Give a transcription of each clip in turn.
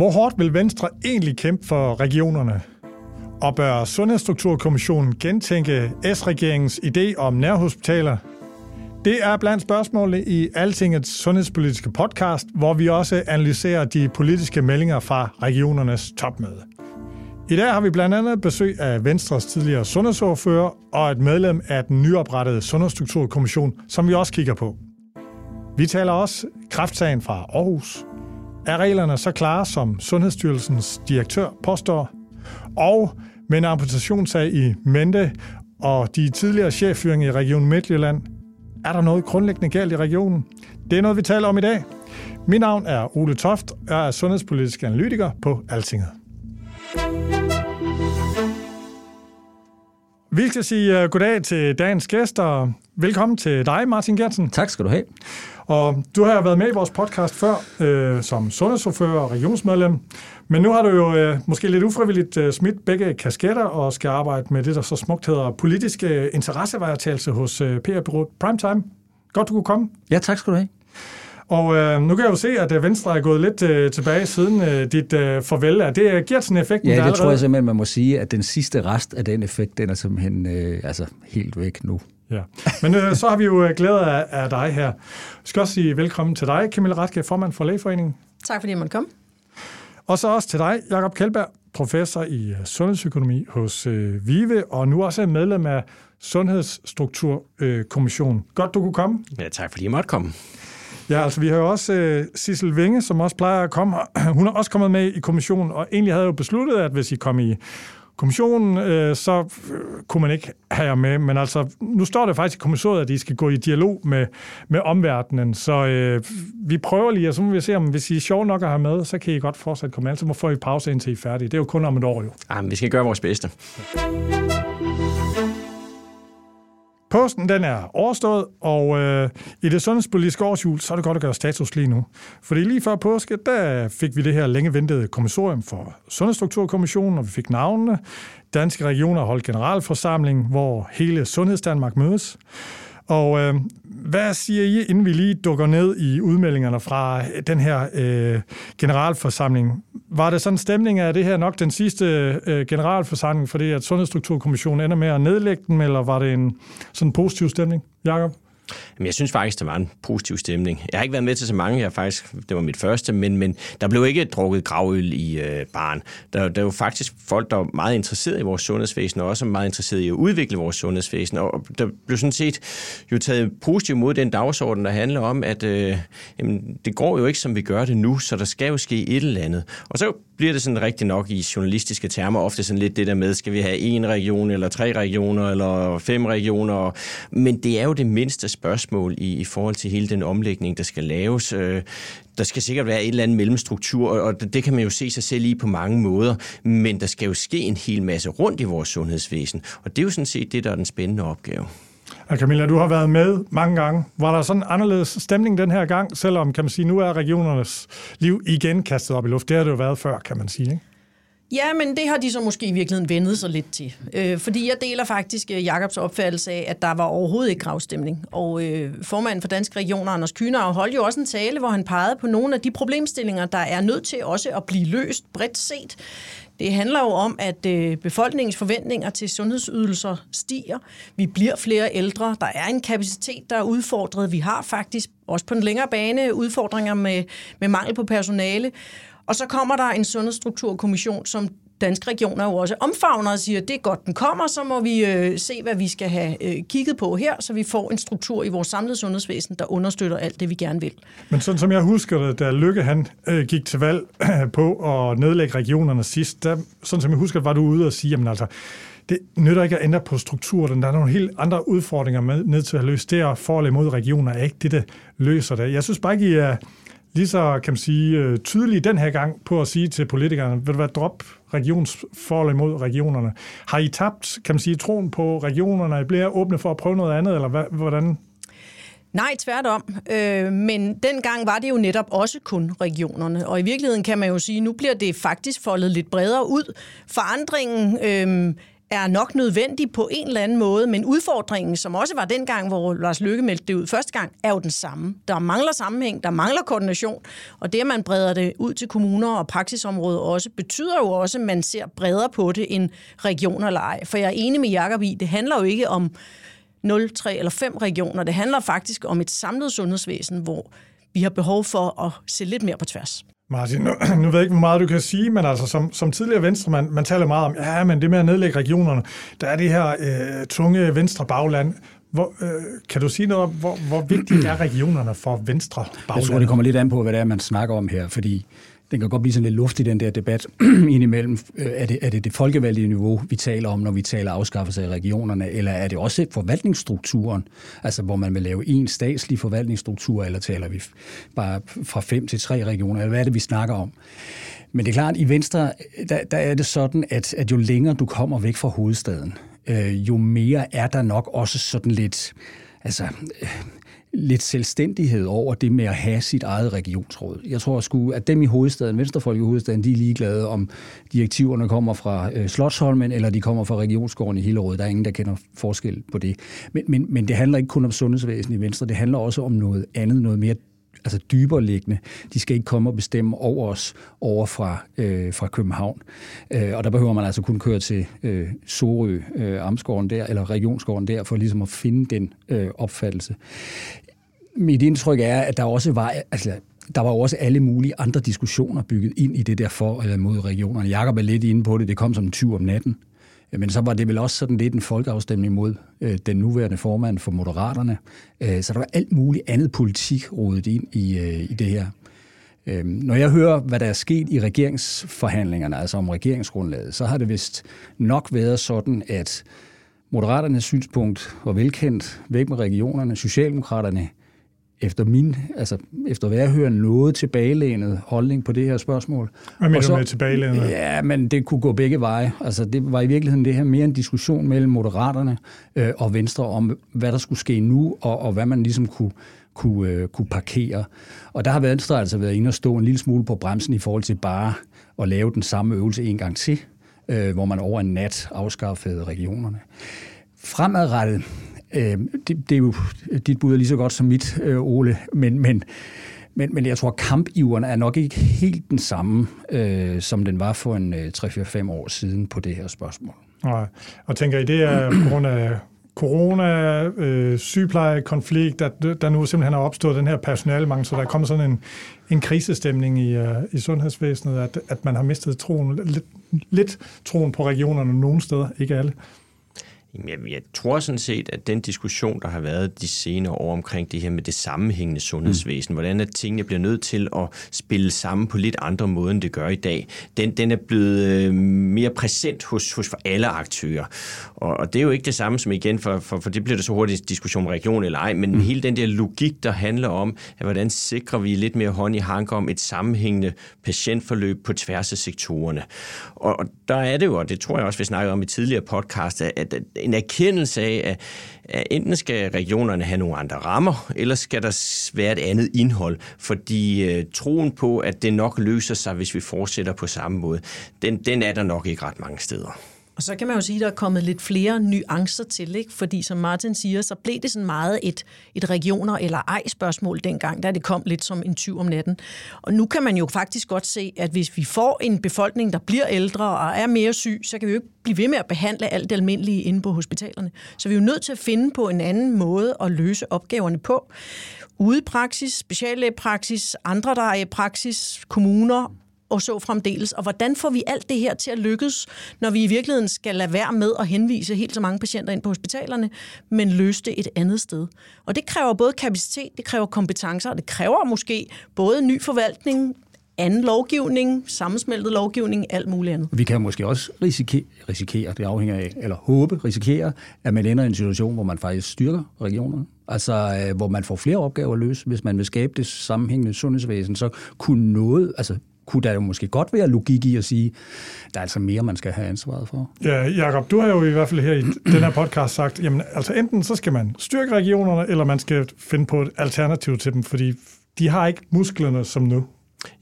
Hvor hårdt vil Venstre egentlig kæmpe for regionerne? Og bør Sundhedsstrukturkommissionen gentænke S-regeringens idé om nærhospitaler? Det er blandt spørgsmålene i Altingets sundhedspolitiske podcast, hvor vi også analyserer de politiske meldinger fra regionernes topmøde. I dag har vi blandt andet besøg af Venstres tidligere sundhedsordfører og et medlem af den nyoprettede Sundhedsstrukturkommission, som vi også kigger på. Vi taler også kræftsagen fra Aarhus. Er reglerne så klare, som Sundhedsstyrelsens direktør påstår? Og med en amputationssag i mente og de tidligere cheffyringer i Region Midtjylland, er der noget grundlæggende galt i regionen? Det er noget, vi taler om i dag. Mit navn er Ole Toft, og jeg er sundhedspolitisk analytiker på Altinget. Vi skal sige goddag til dagens gæster. Velkommen til dig, Martin Geertsen. Tak skal du have. Og du har været med i vores podcast før som sundhedsordfører og regionsmedlem, men nu har du jo måske lidt ufrivilligt smidt begge kasketter og skal arbejde med det, der så smukt hedder politisk interessevaretagelse hos PR-bureauet Primetime. Godt, du kunne komme. Ja, tak skal du have. Og nu kan jeg jo se, at Venstre er gået lidt tilbage siden dit farvel. Er det Geertsen-effekten? Ja, det allerede... tror jeg simpelthen, man må sige, at den sidste rest af den effekt, den er simpelthen helt væk nu. Ja. Men så har vi jo glæde af dig her. Jeg skal også sige velkommen til dig, Camilla Rathcke, formand for Lægeforeningen. Tak fordi jeg måtte komme. Og så også til dig, Jakob Kjellberg, professor i sundhedsøkonomi hos VIVE, og nu også medlem af Sundhedsstrukturkommissionen. Godt, du kunne komme. Ja, tak fordi jeg måtte komme. Ja, altså vi har jo også Sissel Vinge, som også plejer at komme. Hun er også kommet med i kommissionen, og egentlig havde jeg jo besluttet, at hvis I kom i kommissionen, så kunne man ikke have jer med. Men altså, nu står det faktisk i kommissoriet, at I skal gå i dialog med omverdenen. Så vi prøver lige, og så må vi se, om hvis I er sjov nok at have med, så kan I godt fortsat komme med. Så må få I pause, indtil I er færdige. Det er jo kun om et år jo. Jamen, vi skal gøre vores bedste. Posten, den er overstået, og i det sundhedspolitiske årsjul, så er det godt at gøre status lige nu. Fordi lige før påske, der fik vi det her længe ventede kommissorium for Sundhedsstrukturkommissionen, og vi fik navnene. Danske Regioner holdt generalforsamling, hvor hele Sundhedsdanmark mødes. Og hvad siger I, inden vi lige dukker ned i udmeldingerne fra den her generalforsamling? Var det sådan en stemning af det her nok den sidste generalforsamling, fordi at Sundhedsstrukturkommissionen ender med at nedlægge den, eller var det en sådan positiv stemning, Jakob? Jamen, jeg synes faktisk, der var en positiv stemning. Jeg har ikke været med til så mange, det var mit første, men der blev ikke drukket gravøl i baren. Der var faktisk folk, der var meget interesserede i vores sundhedsvæsen, og også meget interesserede i at udvikle vores sundhedsvæsen. Og der blev sådan set jo taget positivt mod den dagsorden, der handler om, at jamen, det går jo ikke, som vi gør det nu, så der skal jo ske et eller andet. Og så bliver det sådan rigtig nok i journalistiske termer ofte sådan lidt det der med, skal vi have én region, eller 3 regioner, eller 5 regioner? Men det er jo det mindste spørgsmål i forhold til hele den omlægning, der skal laves. Der skal sikkert være et eller andet mellemstruktur, og det kan man jo se sig selv i på mange måder, men der skal jo ske en hel masse rundt i vores sundhedsvæsen, og det er jo sådan set det, der er den spændende opgave. Og Camilla, du har været med mange gange. Var der sådan en anderledes stemning den her gang, selvom kan man sige, nu er regionernes liv igen kastet op i luft? Det har det jo været før, kan man sige, ikke? Ja, men det har de så måske i virkeligheden vendet sig lidt til. Fordi jeg deler faktisk Jakobs opfattelse af, at der var overhovedet ikke gravstemning. Og formanden for Danske Regioner, Anders Kühnau, holdt jo også en tale, hvor han pegede på nogle af de problemstillinger, der er nødt til også at blive løst bredt set. Det handler jo om, at befolkningens forventninger til sundhedsydelser stiger. Vi bliver flere ældre. Der er en kapacitet, der er udfordret. Vi har faktisk også på en længere bane udfordringer med mangel på personale. Og så kommer der en sundhedsstrukturkommission, som Danske Regioner jo også omfavner og siger, at det er godt, den kommer, så må vi se, hvad vi skal have kigget på her, så vi får en struktur i vores samlede sundhedsvæsen, der understøtter alt det, vi gerne vil. Men sådan som jeg husker det, da Løkke han gik til valg på at nedlægge regionerne sidst, der, sådan som jeg husker det, var du ude og sige, jamen altså, det nytter ikke at ændre på strukturen. Der er nogle helt andre udfordringer med ned til at løse. Det at forholde mod regioner er ikke det, der løser det. Jeg synes bare ikke, I er lige så, kan man sige, tydeligt den her gang på at sige til politikerne, vil du være drop regionsforhold imod regionerne? Har I tabt, kan man sige, troen på regionerne? Bliver I åbne for at prøve noget andet, eller hvordan? Nej, tværtom. Men dengang var det jo netop også kun regionerne. Og i virkeligheden kan man jo sige, at nu bliver det faktisk foldet lidt bredere ud. Forandringen er nok nødvendig på en eller anden måde, men udfordringen, som også var dengang, hvor Lars Løkke meldte det ud første gang, er jo den samme. Der mangler sammenhæng, der mangler koordination, og det, at man breder det ud til kommuner og praksisområder også, betyder jo også, at man ser bredere på det end regioner eller ej. For jeg er enig med Jakob i, det handler jo ikke om 0, 3 eller 5 regioner, det handler faktisk om et samlet sundhedsvæsen, hvor vi har behov for at se lidt mere på tværs. Martin, nu ved jeg ikke, hvor meget du kan sige, men altså som tidligere venstremand, man taler meget om, ja, men det med at nedlægge regionerne, der er det her tunge venstre bagland. Kan du sige noget om, hvor vigtige er regionerne for venstre bagland? Jeg tror, det kommer lidt an på, hvad det er, man snakker om her, fordi den kan godt blive sådan lidt luftig, den der debat indimellem. Er det folkevalgte niveau, vi taler om, når vi taler afskaffelse af regionerne, eller er det også forvaltningsstrukturen, altså hvor man vil lave en statslig forvaltningsstruktur, eller taler vi bare fra 5 til 3 regioner, eller hvad er det, vi snakker om? Men det er klart, at i Venstre, der er det sådan, at jo længere du kommer væk fra hovedstaden, jo mere er der nok også sådan lidt... Altså, lidt selvstændighed over det med at have sit eget regionsråd. Jeg tror sgu, at dem i hovedstaden, venstrefolk i hovedstaden, de er ligeglade, om direktiverne kommer fra Slotsholmen, eller de kommer fra Regionsgården i Hillerød. Der er ingen, der kender forskel på det. Men det handler ikke kun om sundhedsvæsenet i Venstre, det handler også om noget andet, noget mere altså dybere liggende. De skal ikke komme og bestemme over os over fra København. Og der behøver man altså kun køre til Sorø, Amtsgården der, eller Regionsgården der, for ligesom at finde den opfattelse. Mit indtryk er, at der også var... Altså, der var jo også alle mulige andre diskussioner bygget ind i det der for eller mod regionerne. Jakob er lidt inde på det. Det kom som en tyv om natten. Men så var det vel også sådan lidt en folkeafstemning mod den nuværende formand for Moderaterne. Så der var alt muligt andet politik rodet ind i det her. Når jeg hører, hvad der er sket i regeringsforhandlingerne, altså om regeringsgrundlaget, så har det vist nok været sådan, at Moderaternes synspunkt var velkendt, væk med regionerne, Socialdemokraterne, efter hvad jeg hører, noget tilbagelænet holdning på det her spørgsmål. Hvad mener du med tilbagelænet? Ja, men det kunne gå begge veje. Altså, det var i virkeligheden det her mere en diskussion mellem Moderaterne og Venstre om, hvad der skulle ske nu, og hvad man ligesom kunne parkere. Og der har Venstre altså været inde og stå en lille smule på bremsen i forhold til bare at lave den samme øvelse en gang til, hvor man over en nat afskaffede regionerne. Fremadrettet, det er jo dit bud er lige så godt som mit, Ole, men jeg tror, kampiverne er nok ikke helt den samme, som den var for en 3-4-5 år siden på det her spørgsmål. Nej, og tænker I, det er på grund af corona, sygeplejekonflikt, at der nu simpelthen er opstået den her personalemangel, så der er kommet sådan en krisestemning i sundhedsvæsenet, at man har mistet troen, lidt troen på regionerne nogle steder, ikke alle. Jeg tror sådan set, at den diskussion, der har været de senere år omkring det her med det sammenhængende sundhedsvæsen, hvordan at tingene bliver nødt til at spille sammen på lidt andre måder, end det gør i dag, den er blevet mere præsent hos alle aktører. Og det er jo ikke det samme som igen, for det bliver det så hurtigt en diskussion om region eller ej, men hele den der logik, der handler om, at hvordan sikrer vi lidt mere hånd i hanke om et sammenhængende patientforløb på tværs af sektorerne. Og der er det jo, og det tror jeg også, vi snakkede om i tidligere podcast, at en erkendelse af, at enten skal regionerne have nogle andre rammer, eller skal der være et andet indhold, fordi troen på, at det nok løser sig, hvis vi fortsætter på samme måde, den er der nok ikke ret mange steder. Og så kan man jo sige, at der er kommet lidt flere nuancer til, ikke? Fordi som Martin siger, så blev det sådan meget et regioner eller ej spørgsmål dengang, da det kom lidt som en tyv om natten. Og nu kan man jo faktisk godt se, at hvis vi får en befolkning, der bliver ældre og er mere syg, så kan vi jo ikke blive ved med at behandle alt det almindelige inde på hospitalerne. Så vi er jo nødt til at finde på en anden måde at løse opgaverne på. Udepraksis, speciallægepraksis, andre der er i praksis, kommuner, og så fremdeles. Og hvordan får vi alt det her til at lykkes, når vi i virkeligheden skal lade være med at henvise helt så mange patienter ind på hospitalerne, men løse det et andet sted? Og det kræver både kapacitet, det kræver kompetencer, og det kræver måske både ny forvaltning, anden lovgivning, sammensmeltet lovgivning, alt muligt andet. Vi kan måske også risikere, det afhænger af, eller risikere, at man ender i en situation, hvor man faktisk styrker regionerne. Altså, hvor man får flere opgaver at løse. Hvis man vil skabe det sammenhængende sundhedsvæsen, så kunne noget... Altså, kunne der jo måske godt være logik i at sige, der er altså mere, man skal have ansvaret for. Ja, Jakob, du har jo i hvert fald her i den her podcast sagt, jamen altså enten så skal man styrke regionerne, eller man skal finde på et alternativ til dem, fordi de har ikke musklerne som nu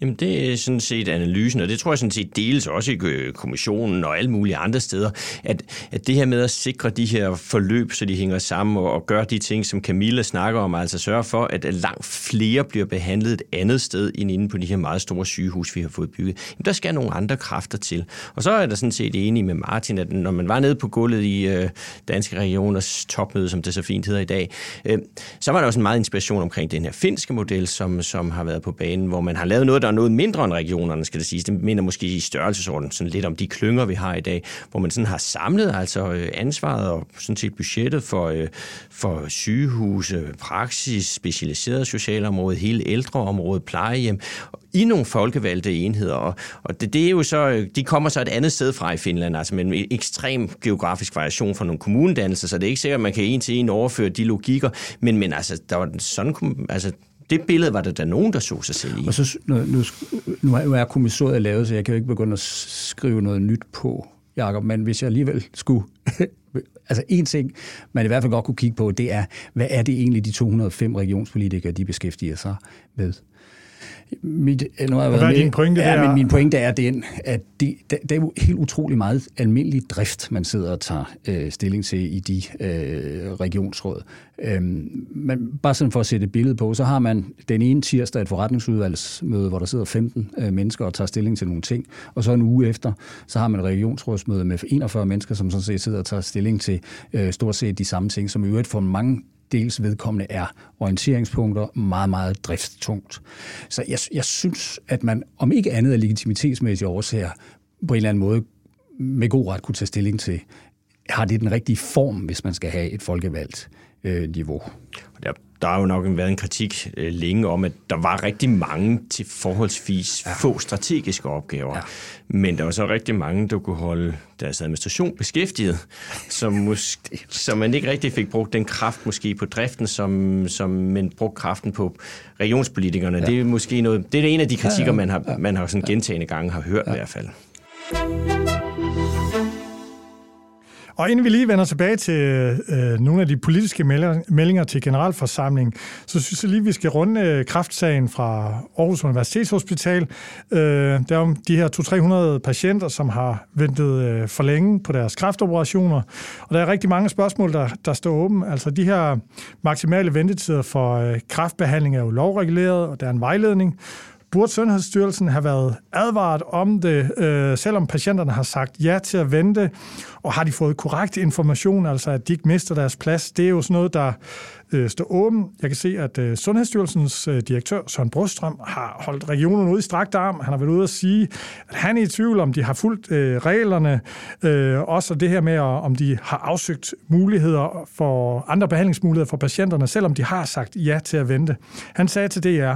Jamen, det er sådan set analysen, og det tror jeg sådan set deles også i kommissionen og alle mulige andre steder, at det her med at sikre de her forløb, så de hænger sammen og gøre de ting, som Camilla snakker om, altså sørge for, at langt flere bliver behandlet et andet sted end inde på de her meget store sygehus, vi har fået bygget. Jamen, der skal nogle andre kræfter til. Og så er der sådan set enig med Martin, at når man var nede på gulvet i Danske Regioners topmøde, som det så fint hedder i dag, så var der også en meget inspiration omkring den her finske model, som har været på banen, hvor man har lavet noget, der er noget mindre end regionerne, skal det siges. Det minder måske i størrelsesorden sådan lidt om de klynger, vi har i dag, hvor man sådan har samlet altså ansvaret og sådan set budgettet for sygehuse, praksis, specialiseret socialområde, hele ældreområdet, plejehjem, i nogle folkevalgte enheder, og det er jo så, de kommer så et andet sted fra i Finland, altså med en ekstrem geografisk variation fra nogle kommunedannelser, så det er ikke sikkert, at man kan en til en overføre de logikker, men altså, der var sådan, altså, det billede var der nogen, der så sig selv i. Og så, nu er kommissoriet lavet, så jeg kan jo ikke begynde at skrive noget nyt på, Jakob, men hvis jeg alligevel skulle... Altså en ting, man i hvert fald godt kunne kigge på, det er, hvad er det egentlig, de 205 regionspolitikere, de beskæftiger sig med? Min pointe er den, at det er jo helt utrolig meget almindelig drift, man sidder og tager stilling til i de regionsråd. Men bare sådan for at sætte et billede på, så har man den ene tirsdag et forretningsudvalgsmøde, hvor der sidder 15 mennesker og tager stilling til nogle ting, og så en uge efter, så har man et regionsrådsmøde med 41 mennesker, som sådan set sidder og tager stilling til stort set de samme ting, som i øvrigt for mange dels vedkommende er orienteringspunkter, meget, meget drifttungt. Så jeg synes, at man, om ikke andet af legitimitetsmæssige årsager, på en eller anden måde med god ret kunne tage stilling til, har det den rigtige form, hvis man skal have et folkevalgt niveau. Der har jo nok været en kritik længe om, at der var rigtig mange til forholdsvis få strategiske opgaver. Ja. Men der var så rigtig mange, der kunne holde deres administration beskæftiget, som man ikke rigtig fik brugt den kraft måske på driften, som man brugte kraften på regionspolitikerne. Ja. Det er måske noget, det er en af de kritikker, man har sådan gentagende gange har hørt i hvert fald. Og inden vi lige vender tilbage til nogle af de politiske meldinger til generalforsamlingen, så synes jeg lige, vi skal runde kræftsagen fra Aarhus Universitetshospital. Der er de her 200-300 patienter, som har ventet for længe på deres kræftoperationer. Og der er rigtig mange spørgsmål, der står åbne. Altså de her maksimale ventetider for kræftbehandling er jo lovreguleret, og der er en vejledning. Burde Sundhedsstyrelsen have været advaret om det, selvom patienterne har sagt ja til at vente, og har de fået korrekt information, altså at de ikke mister deres plads? Det er jo sådan noget, der står åben. Jeg kan se, at Sundhedsstyrelsens direktør, Søren Brostrøm, har holdt regionen ude i strakt arm. Han har været ude at sige, at han er i tvivl, om de har fulgt reglerne, også det her med, om de har afsøgt muligheder for andre behandlingsmuligheder for patienterne, selvom de har sagt ja til at vente. Han sagde til DR,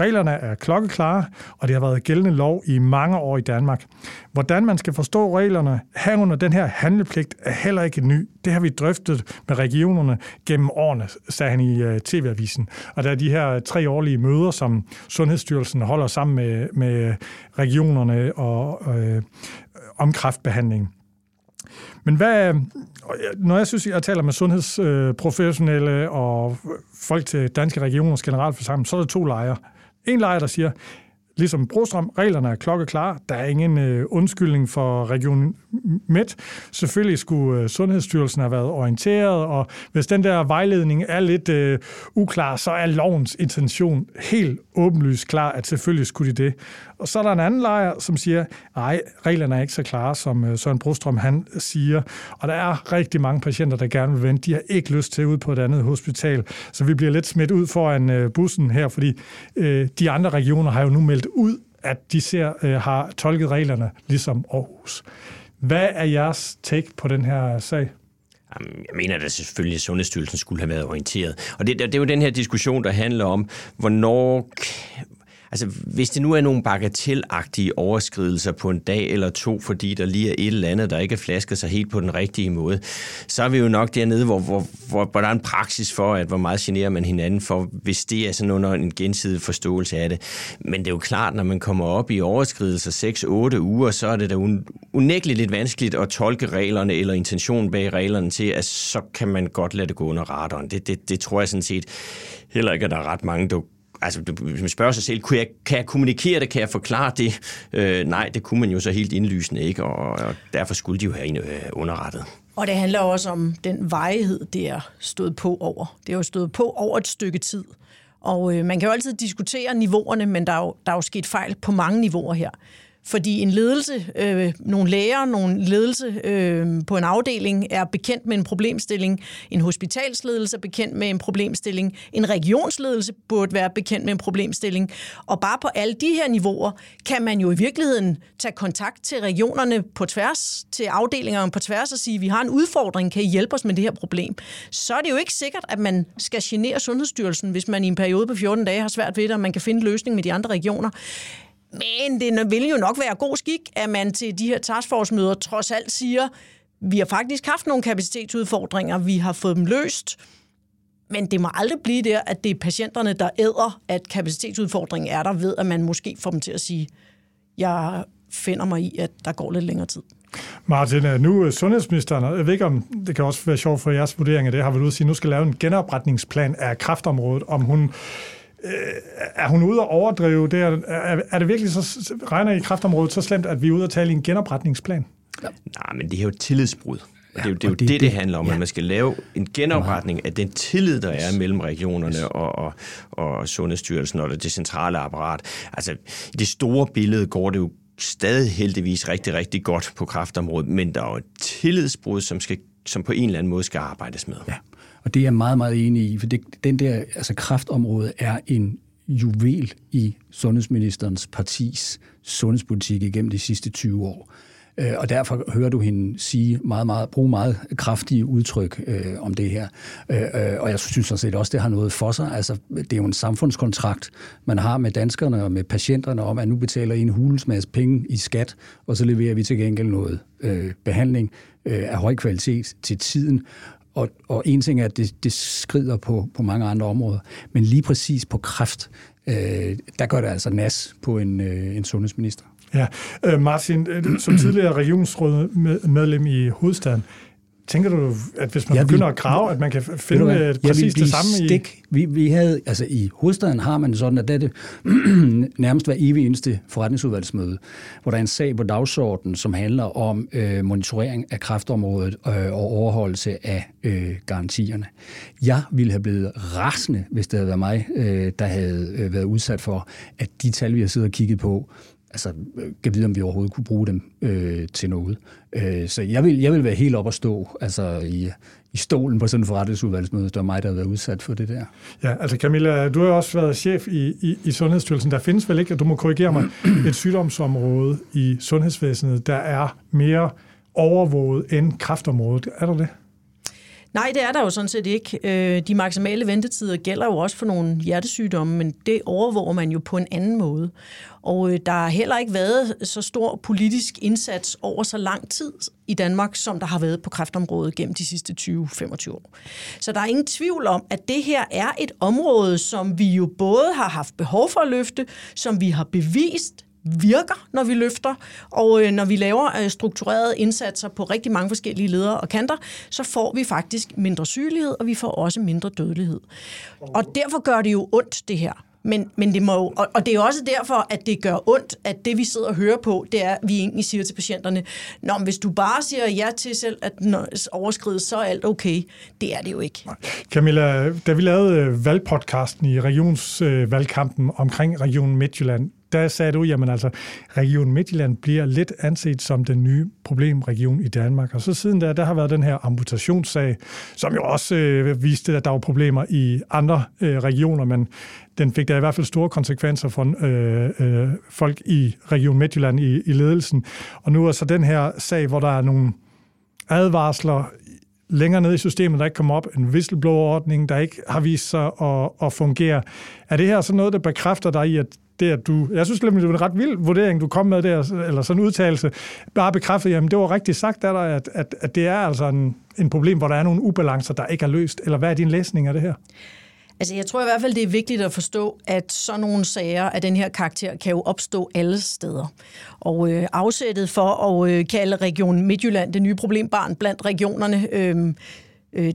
reglerne er klokkeklare, og det har været gældende lov i mange år i Danmark. Hvordan man skal forstå reglerne herunder den her handlepligt er heller ikke ny. Det har vi drøftet med regionerne gennem årene, sagde han i TV-avisen. Og der er de her 3 årlige møder, som Sundhedsstyrelsen holder sammen med regionerne og om kræftbehandling. Men når jeg taler med sundhedsprofessionelle og folk til Danske Regioners generalforsamling, så er der 2 lejre. En lejr, der siger, ligesom Brostrøm, reglerne er klokkeklare. Der er ingen undskyldning for Region Midt. Selvfølgelig skulle Sundhedsstyrelsen have været orienteret, og hvis den der vejledning er lidt uklar, så er lovens intention helt åbenlyst klar, at selvfølgelig skulle de det. Og så er der en anden lejr, som siger, nej, reglerne er ikke så klare, som Søren Brostrøm han siger. Og der er rigtig mange patienter, der gerne vil vente. De har ikke lyst til ud på et andet hospital, så vi bliver lidt smidt ud foran bussen her, fordi de andre regioner har jo nu meldt ud, at de har tolket reglerne ligesom Aarhus. Hvad er jeres take på den her sag? Jeg mener da selvfølgelig, at Sundhedsstyrelsen skulle have været orienteret. Og det er jo den her diskussion, der handler om, hvornår... Altså, hvis det nu er nogle bagatelagtige overskridelser på en dag eller 2, fordi der lige er et eller andet, der ikke er flasket sig helt på den rigtige måde, så er vi jo nok dernede, hvor der er en praksis for, at hvor meget generer man hinanden for, hvis det er sådan under en gensidig forståelse af det. Men det er jo klart, når man kommer op i overskridelser 6-8 uger, så er det da unægteligt lidt vanskeligt at tolke reglerne eller intentionen bag reglerne til, at så kan man godt lade det gå under radaren. Det tror jeg sådan set heller ikke, at der er ret mange, der altså, man spørger sig selv, kan jeg kommunikere det, kan jeg forklare det? Nej, det kunne man jo så helt indlysende ikke, og derfor skulle de jo have en underrettet. Og det handler også om den varighed, det er stået på over. Det er jo stået på over et stykke tid. Og man kan jo altid diskutere niveauerne, men der er jo sket fejl på mange niveauer her. Fordi en ledelse, nogle læger, nogle ledelse på en afdeling er bekendt med en problemstilling. En hospitalsledelse er bekendt med en problemstilling. En regionsledelse burde være bekendt med en problemstilling. Og bare på alle de her niveauer kan man jo i virkeligheden tage kontakt til regionerne på tværs, til afdelingerne på tværs og sige, vi har en udfordring, kan I hjælpe os med det her problem? Så er det jo ikke sikkert, at man skal genere Sundhedsstyrelsen, hvis man i en periode på 14 dage har svært ved det, og man kan finde en løsning med de andre regioner. Men det vil jo nok være god skik, at man til de her taskforce-møder trods alt siger, vi har faktisk haft nogle kapacitetsudfordringer, vi har fået dem løst, men det må aldrig blive der, at det er patienterne, der æder, at kapacitetsudfordringen er der, ved at man måske får dem til at sige, jeg finder mig i, at der går lidt længere tid. Martin, nu sundhedsministeren, jeg ved ikke om, det kan også være sjovt for jeres vurdering af det, har vel ud at sige, nu skal lave en genopretningsplan af kræftområdet, om hun... Er hun ude at overdrive det? Er det virkelig, så regner I kræftområdet så slemt, at vi er ude at tale i en genopretningsplan? Ja. Nej, men det er jo et tillidsbrud. Ja, det handler om, at man skal lave en genopretning af den tillid, der er mellem regionerne og Sundhedsstyrelsen og det centrale apparat. Altså, i det store billede går det jo stadig heldigvis rigtig, rigtig godt på kræftområdet, men der er jo et tillidsbrud, som på en eller anden måde skal arbejdes med. Ja. Og det er jeg meget, meget enig i, for kræftområdet er en juvel i sundhedsministerens partis sundhedspolitik igennem de sidste 20 år. Og derfor hører du hende sige bruge meget kraftige udtryk om det her. Og jeg synes sådan set også, det har noget for sig. Altså, det er jo en samfundskontrakt, man har med danskerne og med patienterne om, at nu betaler I en hulens masse penge i skat, og så leverer vi til gengæld noget behandling af høj kvalitet til tiden. Og en ting er, at det skrider på mange andre områder, men lige præcis på kræft, der gør det altså nas på en sundhedsminister. Ja, Martin, som tidligere regionsrådsmedlem i hovedstaden, tænker du, at hvis man begynder at grave, at man kan finde præcis det samme i... Vi havde, altså i hovedstaden har man sådan, at det nærmest hver evig eneste forretningsudvalgsmøde, hvor der er en sag på dagsordenen, som handler om monitorering af kræftområdet og overholdelse af garantierne. Jeg ville have blevet rasende, hvis det havde været mig, der havde været udsat for, at de tal, vi har siddet og kigget på, altså, kan vide, om vi overhovedet kunne bruge dem til noget. Så jeg vil være helt op at stå, altså i stolen på sådan en forretningsudvalgsmøde, der er mig, der har været udsat for det der. Ja, altså Camilla, du har jo også været chef i Sundhedsstyrelsen. Der findes vel ikke, og du må korrigere mig, et sygdomsområde i sundhedsvæsenet, der er mere overvåget end kræftområdet. Er der det? Nej, det er der jo sådan set ikke. De maksimale ventetider gælder jo også for nogle hjertesygdomme, men det overvåger man jo på en anden måde. Og der har heller ikke været så stor politisk indsats over så lang tid i Danmark, som der har været på kræftområdet gennem de sidste 20-25 år. Så der er ingen tvivl om, at det her er et område, som vi jo både har haft behov for at løfte, som vi har bevist virker, når vi løfter, og når vi laver strukturerede indsatser på rigtig mange forskellige ledere og kanter, så får vi faktisk mindre sygelighed, og vi får også mindre dødelighed. Og derfor gør det jo ondt, det her. Men det må jo, og det er også derfor, at det gør ondt, at det, vi sidder og hører på, det er, at vi egentlig siger til patienterne, nå, hvis du bare siger ja til selv at overskride, så er alt okay. Det er det jo ikke. Camilla, da vi lavede valgpodcasten i regionsvalgkampen omkring Region Midtjylland, der sagde du, jamen altså, Region Midtjylland bliver lidt anset som den nye problemregion i Danmark. Og så siden der har været den her amputationssag, som jo også viste, at der var problemer i andre regioner, men den fik da i hvert fald store konsekvenser for folk i Region Midtjylland i ledelsen. Og nu er så den her sag, hvor der er nogle advarsler længere nede i systemet, der ikke kommer op, en whistleblower-ordning, der ikke har vist sig at fungere. Er det her så noget, der bekræfter dig i, at det, at du, jeg synes, det var en ret vild vurdering, du kom med der, eller sådan en udtalelse, bare bekræftet, jamen det var rigtigt sagt af dig, at det er altså en problem, hvor der er nogle ubalancer, der ikke er løst, eller hvad er din læsning af det her? Altså, jeg tror i hvert fald, det er vigtigt at forstå, at sådan nogle sager af den her karakter kan jo opstå alle steder. Og afsættet for at kalde Region Midtjylland det nye problembarn blandt regionerne,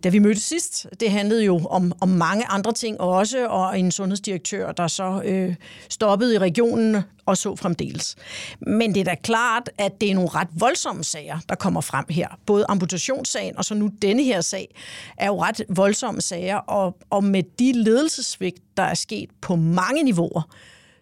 da vi mødtes sidst. Det handlede jo om mange andre ting også, og en sundhedsdirektør, der så stoppede i regionen og så fremdeles. Men det er da klart, at det er nogle ret voldsomme sager, der kommer frem her. Både amputationssagen og så nu denne her sag er jo ret voldsomme sager, og med de ledelsessvigt, der er sket på mange niveauer,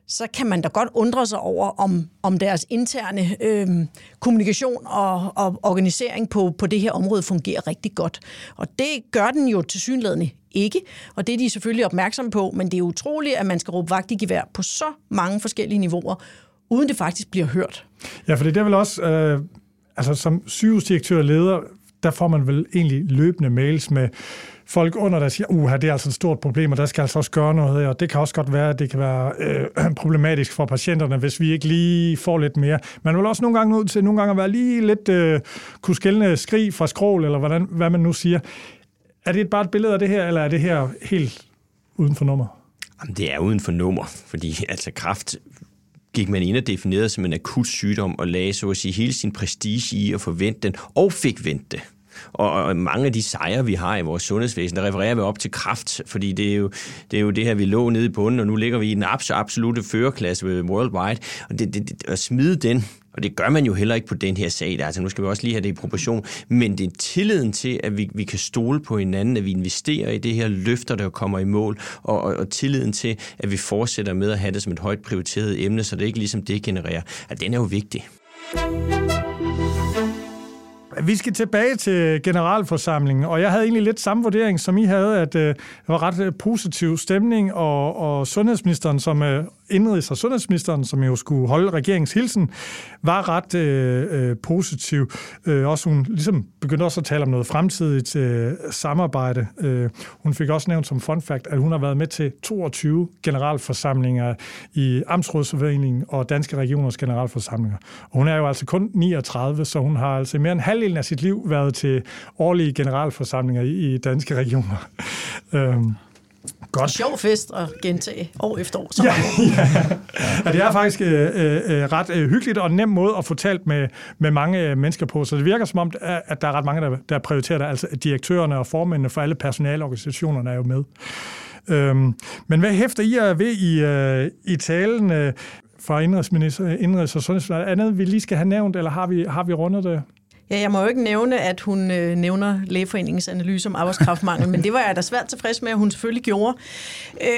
så kan man da godt undre sig over, om deres interne kommunikation og organisering på det her område fungerer rigtig godt. Og det gør den jo tilsyneladende ikke, og det er de selvfølgelig opmærksomme på, men det er utroligt, at man skal råbe vagt i gevær på så mange forskellige niveauer, uden det faktisk bliver hørt. Ja, for det er vel også, som sygehusdirektør og leder, der får man vel egentlig løbende mails med folk under, der siger, det er altså et stort problem, og der skal altså også gøre noget, og det kan også godt være, at det kan være problematisk for patienterne, hvis vi ikke lige får lidt mere. Man vil også nogle gange ud til at være lige lidt kunne skelne skrig fra skrål, eller hvad man nu siger. Er det bare et billede af det her, eller er det her helt uden for nummer? Jamen, det er uden for nummer, fordi altså kræft gik man ind og definerede som en akut sygdom, og lagde så at sige hele sin prestige i at få vendt den, og fik vendt det. Og mange af de sejre, vi har i vores sundhedsvæsen, der refererer vi op til kræft, fordi det er jo det her, vi lå nede i bunden, og nu ligger vi i den absolutte førerklasse worldwide, og at smide den, og det gør man jo heller ikke på den her sag, altså nu skal vi også lige have det i proportion, men det er tilliden til, at vi kan stole på hinanden, at vi investerer i det her, løfter det og kommer i mål, og tilliden til, at vi fortsætter med at have det som et højt prioriteret emne, så det ikke ligesom degenererer, at den er jo vigtig. Vi skal tilbage til generalforsamlingen, og jeg havde egentlig lidt samme vurdering, som I havde, at det var ret positiv stemning, og sundhedsministeren, indenrigs- og sundhedsministeren, som jo skulle holde regeringens hilsen, var ret positiv. Også hun ligesom begyndte også at tale om noget fremtidigt samarbejde. Hun fik også nævnt som fun fact, at hun har været med til 22 generalforsamlinger i Amtsrådsforeningen og Danske Regioners generalforsamlinger. Og hun er jo altså kun 39, så hun har altså mere end halvdelen af sit liv været til årlige generalforsamlinger i Danske Regioner. Godt. Sjov fest at gentage år efter år. Ja. Det er faktisk ret hyggeligt og en nem måde at få talt med mange mennesker på. Så det virker som om, at der er ret mange, der prioriterer det. Altså direktørerne og formændene for alle personaleorganisationerne er jo med. Men hvad hæfter I jer ved i talen fra indenrigs- og sundhedsministeren? Andet vi lige skal have nævnt, eller har vi rundet det? Ja, jeg må jo ikke nævne, at hun nævner Lægeforeningens analyse om arbejdskraftmangel, men det var jeg da svært tilfreds med, at hun selvfølgelig gjorde.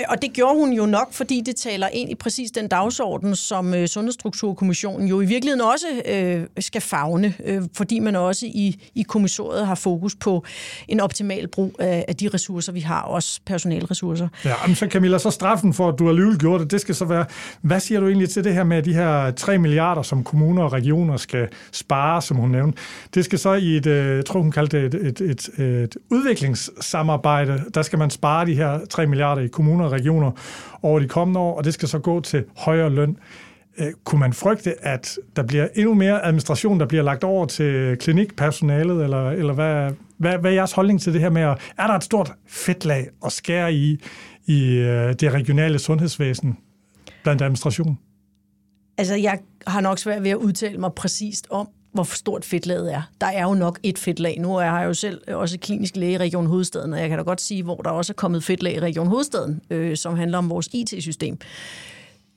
Og det gjorde hun jo nok, fordi det taler ind i præcis den dagsorden, som Sundhedsstrukturkommissionen jo i virkeligheden også skal favne, fordi man også i kommissoriet har fokus på en optimal brug af de ressourcer, vi har, også personaleressourcer. Ja, men så Camilla, så straffen for, at du alligevel gjorde det, det skal så være, hvad siger du egentlig til det her med de her 3 milliarder, som kommuner og regioner skal spare, som hun nævnte? Det skal så i et, jeg tror hun kaldte det et udviklingssamarbejde, der skal man spare de her 3 milliarder i kommuner og regioner over de kommende år, og det skal så gå til højere løn. Kunne man frygte, at der bliver endnu mere administration, der bliver lagt over til klinikpersonalet, eller hvad er jeres holdning til det her med, er der et stort fedtlag at skære i det regionale sundhedsvæsen blandt administration? Altså, jeg har nok svært ved at udtale mig præcist om, hvor stort fedtlaget er. Der er jo nok et fedtlag. Nu har jeg jo selv også klinisk læge i Region Hovedstaden, og jeg kan da godt sige, hvor der også er kommet fedtlag i Region Hovedstaden, som handler om vores IT-system.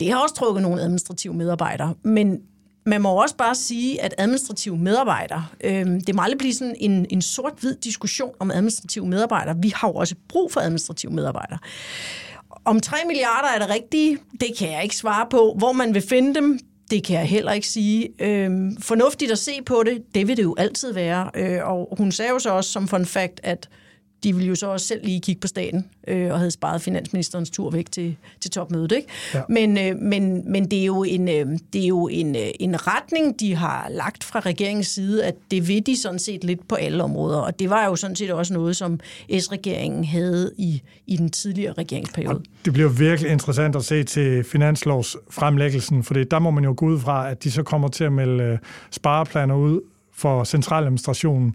Det har også trukket nogle administrative medarbejdere, men man må også bare sige, at administrative medarbejdere, det må aldrig blive sådan en sort-hvid diskussion om administrative medarbejdere. Vi har jo også brug for administrative medarbejdere. Om 3 milliarder er det rigtige, det kan jeg ikke svare på. Hvor man vil finde dem, det kan jeg heller ikke sige. Fornuftigt at se på det, det vil det jo altid være. Og hun sagde jo så også som fun fact, at de ville jo så også selv lige kigge på staten, og havde sparet finansministerens tur væk til topmødet, ikke? Ja. Men det er jo en retning, de har lagt fra regeringens side, at det vil de sådan set lidt på alle områder. Og det var jo sådan set også noget, som S-regeringen havde i den tidligere regeringsperiode. Og det bliver virkelig interessant at se til finanslovsfremlæggelsen, for der må man jo gå ud fra, at de så kommer til at melde spareplaner ud for centraladministrationen.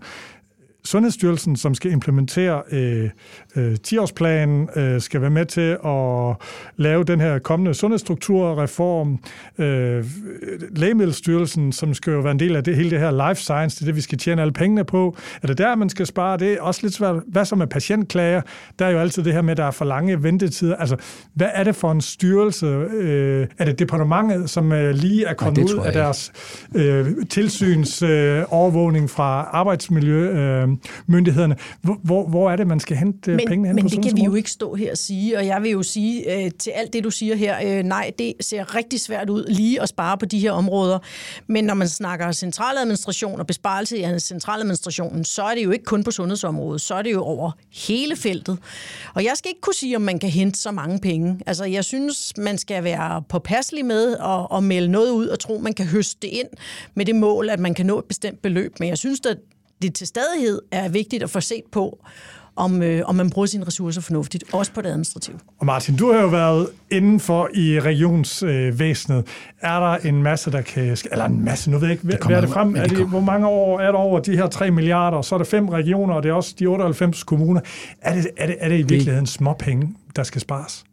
Sundhedsstyrelsen, som skal implementere 10-årsplanen, skal være med til at lave den her kommende sundhedsstrukturreform. Lægemiddelstyrelsen, som skal jo være en del af det, hele det her life science, det er det, vi skal tjene alle pengene på. Er det der, man skal spare? Det er også lidt svært. Hvad så med patientklager? Der er jo altid det her med, at der er for lange ventetider. Altså, hvad er det for en styrelse? Er det departementet, som lige er kommet ud af deres tilsynsovervågning fra arbejdsmiljømyndighederne? Hvor er det, man skal hente pengene hen på? Men det kan vi jo ikke stå her og sige, og jeg vil jo sige til alt det, du siger her, nej, det ser rigtig svært ud lige at spare på de her områder. Men når man snakker centraladministration og besparelse i centraladministrationen, så er det jo ikke kun på sundhedsområdet, så er det jo over hele feltet. Og jeg skal ikke kunne sige, om man kan hente så mange penge. Altså, jeg synes, man skal være påpasselig med at melde noget ud og tro, man kan høste det ind med det mål, at man kan nå et bestemt beløb. Men jeg synes, at det til stadighed er vigtigt at få set på, om man bruger sine ressourcer fornuftigt, også på det administrative. Og Martin, du har jo været indenfor i regionsvæsenet. Er der en masse, der kan... Eller en masse, nu ved jeg ikke, hvad er det frem? Er det, hvor mange år er der over de her 3 milliarder? Så er det 5 regioner, og det er også de 98 kommuner. Er det i virkeligheden småpenge, der skal spares?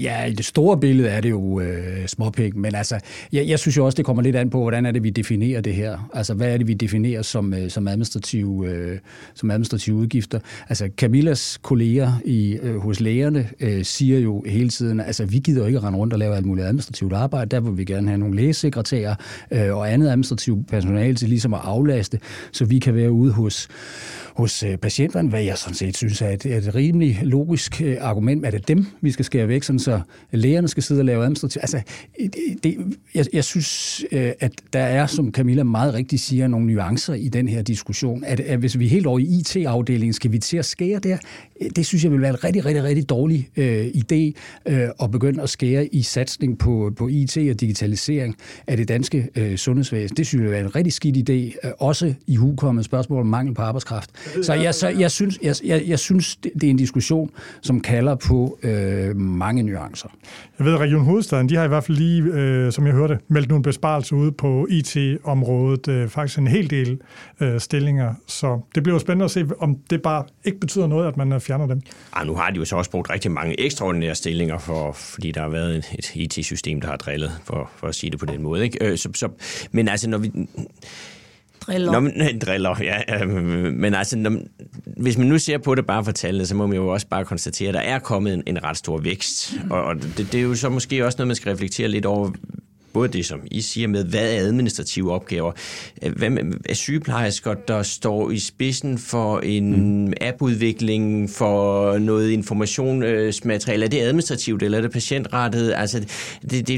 Ja, i det store billede er det jo småpenge, men altså, jeg synes jo også, det kommer lidt an på, hvordan er det, vi definerer det her. Altså, hvad er det, vi definerer som administrative udgifter? Altså, Camillas kolleger hos lægerne siger jo hele tiden, altså, vi gider jo ikke rende rundt og lave alt muligt administrativt arbejde, der vil vi gerne have nogle lægesekretærer og andet administrativt personale til ligesom at aflaste, så vi kan være ude hos patienterne, hvad jeg sådan set synes er et rimelig logisk argument, men er det dem, vi skal skære væk, sådan så lægerne skal sidde og lave administrativ. Altså, jeg synes, at der er, som Camilla meget rigtigt siger, nogle nuancer i den her diskussion, at hvis vi er helt over i IT-afdelingen, skal vi til at skære der? Det synes jeg vil være en rigtig, rigtig, rigtig dårlig idé at begynde at skære i satsning på IT og digitalisering af det danske sundhedsvæsen. Det synes jeg vil være en rigtig skidt idé, også i hukommende spørgsmål om mangel på arbejdskraft. Så jeg synes, det er en diskussion, som kalder på mange nuancer. Jeg ved, at Region Hovedstaden, de har i hvert fald lige, som jeg hørte, meldt nogle besparelser ude på IT-området. Faktisk en hel del stillinger. Så det bliver jo spændende at se, om det bare ikke betyder noget, at man fjerner dem. Ej, nu har de jo så også brugt rigtig mange ekstraordinære stillinger, fordi der har været et IT-system, der har drillet, for at sige det på den måde. Ikke? Men altså, når vi... Driller, ja. Men altså, hvis man nu ser på det bare for tallene, så må man jo også bare konstatere, at der er kommet en ret stor vækst. Og det er jo så måske også noget, man skal reflektere lidt over, både det, som I siger med, hvad er administrative opgaver? Hvem er sygeplejersker, der står i spidsen for en app-udvikling, for noget informationsmateriale? Er det administrativt, eller er det patientrettet? Altså,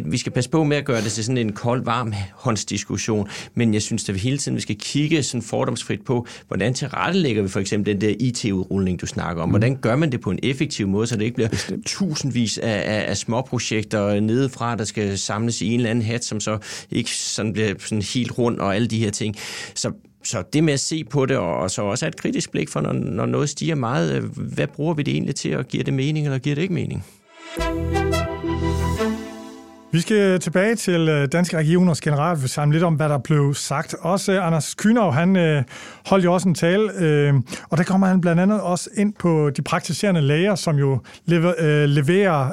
vi skal passe på med at gøre det til sådan en kold, varm håndsdiskussion, men jeg synes, at vi hele tiden skal kigge sådan fordomsfrit på, hvordan tilrettelægger vi for eksempel den der IT-udrulning, du snakker om? Hvordan gør man det på en effektiv måde, så det ikke bliver tusindvis af småprojekter nedefra, der skal samles i en eller anden hat, som så ikke sådan bliver sådan helt rundt og alle de her ting. Så det med at se på det, og så også et kritisk blik for, når noget stiger meget, hvad bruger vi det egentlig til, og giver det mening, eller giver det ikke mening? Vi skal tilbage til Danske Regioners generalforsamling lidt om, hvad der blev sagt. Også Anders Kühnau, han holdt jo også en tale, og der kommer han blandt andet også ind på de praktiserende læger, som jo leverer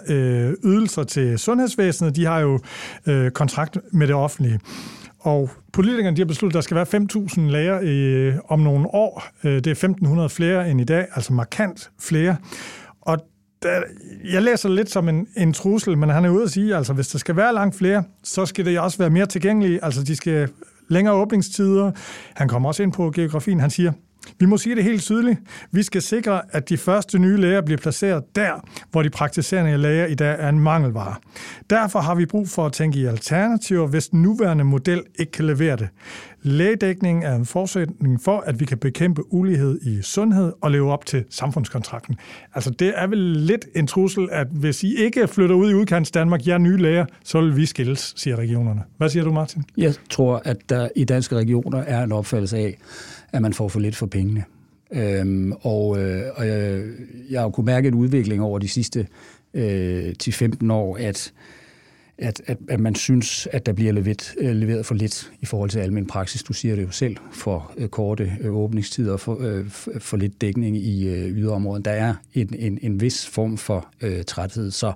ydelser til sundhedsvæsenet. De har jo kontrakt med det offentlige. Og politikerne de har besluttet, at der skal være 5.000 læger om nogle år. Det er 1.500 flere end i dag, altså markant flere. Og jeg læser lidt som en trussel, men han er ude at sige, altså hvis der skal være langt flere, så skal det også være mere tilgængelige, altså de skal længere åbningstider. Han kommer også ind på geografien, han siger, vi må sige det helt tydeligt, vi skal sikre, at de første nye læger bliver placeret der, hvor de praktiserende læger i dag er en mangelvare. Derfor har vi brug for at tænke i alternativer, hvis den nuværende model ikke kan levere det. Lægedækningen er en forudsætning for, at vi kan bekæmpe ulighed i sundhed og leve op til samfundskontrakten. Altså det er vel lidt en trussel, at hvis I ikke flytter ud i udkants Danmark, jer nye læger, så vil vi skilles, siger regionerne. Hvad siger du, Martin? Jeg tror, at der i Danske Regioner er en opfattelse af, at man får for lidt for pengene. Og jeg har jo kunnet mærke en udvikling over de sidste 10-15 år, at at man synes, at der bliver leveret for lidt i forhold til almen praksis. Du siger det jo selv, for korte åbningstider, for lidt dækning i yderområdet. Der er en vis form for træthed. Så,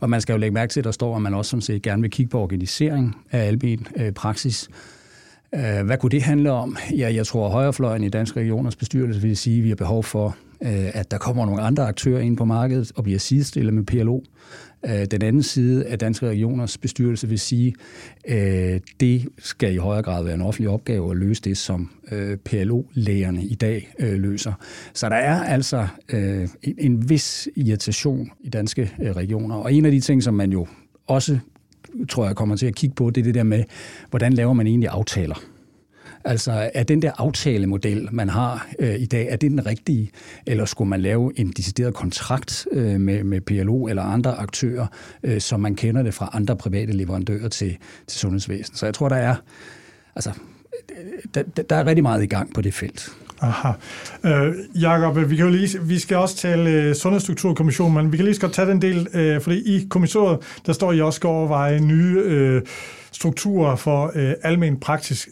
og man skal jo lægge mærke til, at der står, at man også sådan set gerne vil kigge på organisering af almen praksis. Hvad kunne det handle om? Ja, jeg tror, at højrefløjen i Danske Regioners bestyrelse vil sige, at vi har behov for, at der kommer nogle andre aktører ind på markedet og bliver sidestillet med PLO. Den anden side af Danske Regioners bestyrelse vil sige, at det skal i højere grad være en offentlig opgave at løse det, som PLO-lægerne i dag løser. Så der er altså en vis irritation i Danske Regioner. Og en af de ting, som man jo også tror jeg kommer til at kigge på, det er det der med, hvordan laver man egentlig aftaler? Altså, er den der aftalemodel, man har i dag, er det den rigtige? Eller skulle man lave en decideret kontrakt med PLO eller andre aktører, som man kender det fra andre private leverandører til sundhedsvæsenet? Så jeg tror, der er rigtig meget i gang på det felt. Aha. Jakob, vi skal også tale Sundhedsstrukturkommissionen, men vi kan lige så godt tage den del, fordi i kommissoriet, der står I også skal overveje nye strukturer for almen praksis.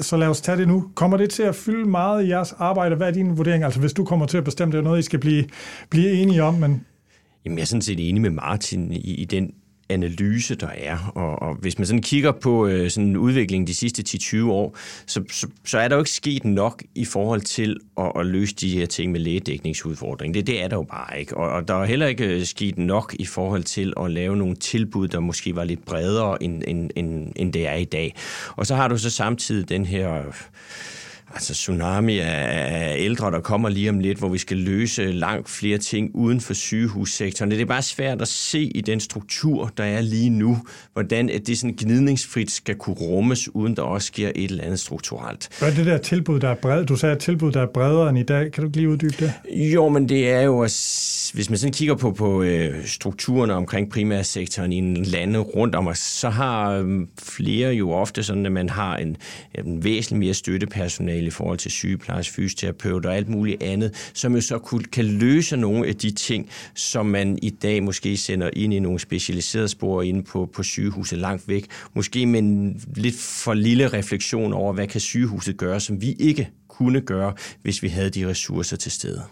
Så lad os tage det nu. Kommer det til at fylde meget i jeres arbejde? Hvad er din vurdering? Altså hvis du kommer til at bestemme, det er noget, I skal blive enige om. Men... Jamen, jeg er sådan set enig med Martin i den analyse, der er. Og hvis man sådan kigger på sådan udviklingen de sidste 10-20 år, så er der jo ikke sket nok i forhold til at løse de her ting med lægedækningsudfordringen. Det er der jo bare ikke. Og der er heller ikke sket nok i forhold til at lave nogle tilbud, der måske var lidt bredere, end det er i dag. Og så har du så samtidig den her... Altså tsunami af ældre, der kommer lige om lidt, hvor vi skal løse langt flere ting uden for sygehussektoren. Det er bare svært at se i den struktur, der er lige nu, hvordan det sådan gnidningsfrit skal kunne rummes, uden der også sker et eller andet strukturelt. Hvad er det der tilbud, der er bredt? Du sagde, at tilbud, der er bredere end i dag. Kan du ikke lige uddybe det? Jo, men det er jo, hvis man sådan kigger på strukturerne omkring primærsektoren i en lande rundt om os, så har flere jo ofte sådan, at man har en væsentlig mere støttepersonale i forhold til sygeplejersker, fysioterapeuter og alt muligt andet, som jo så kan løse nogle af de ting, som man i dag måske sender ind i nogle specialiserede spor inde på sygehuset langt væk. Måske med en lidt for lille refleksion over, hvad kan sygehuset gøre, som vi ikke kunne gøre, hvis vi havde de ressourcer til stede.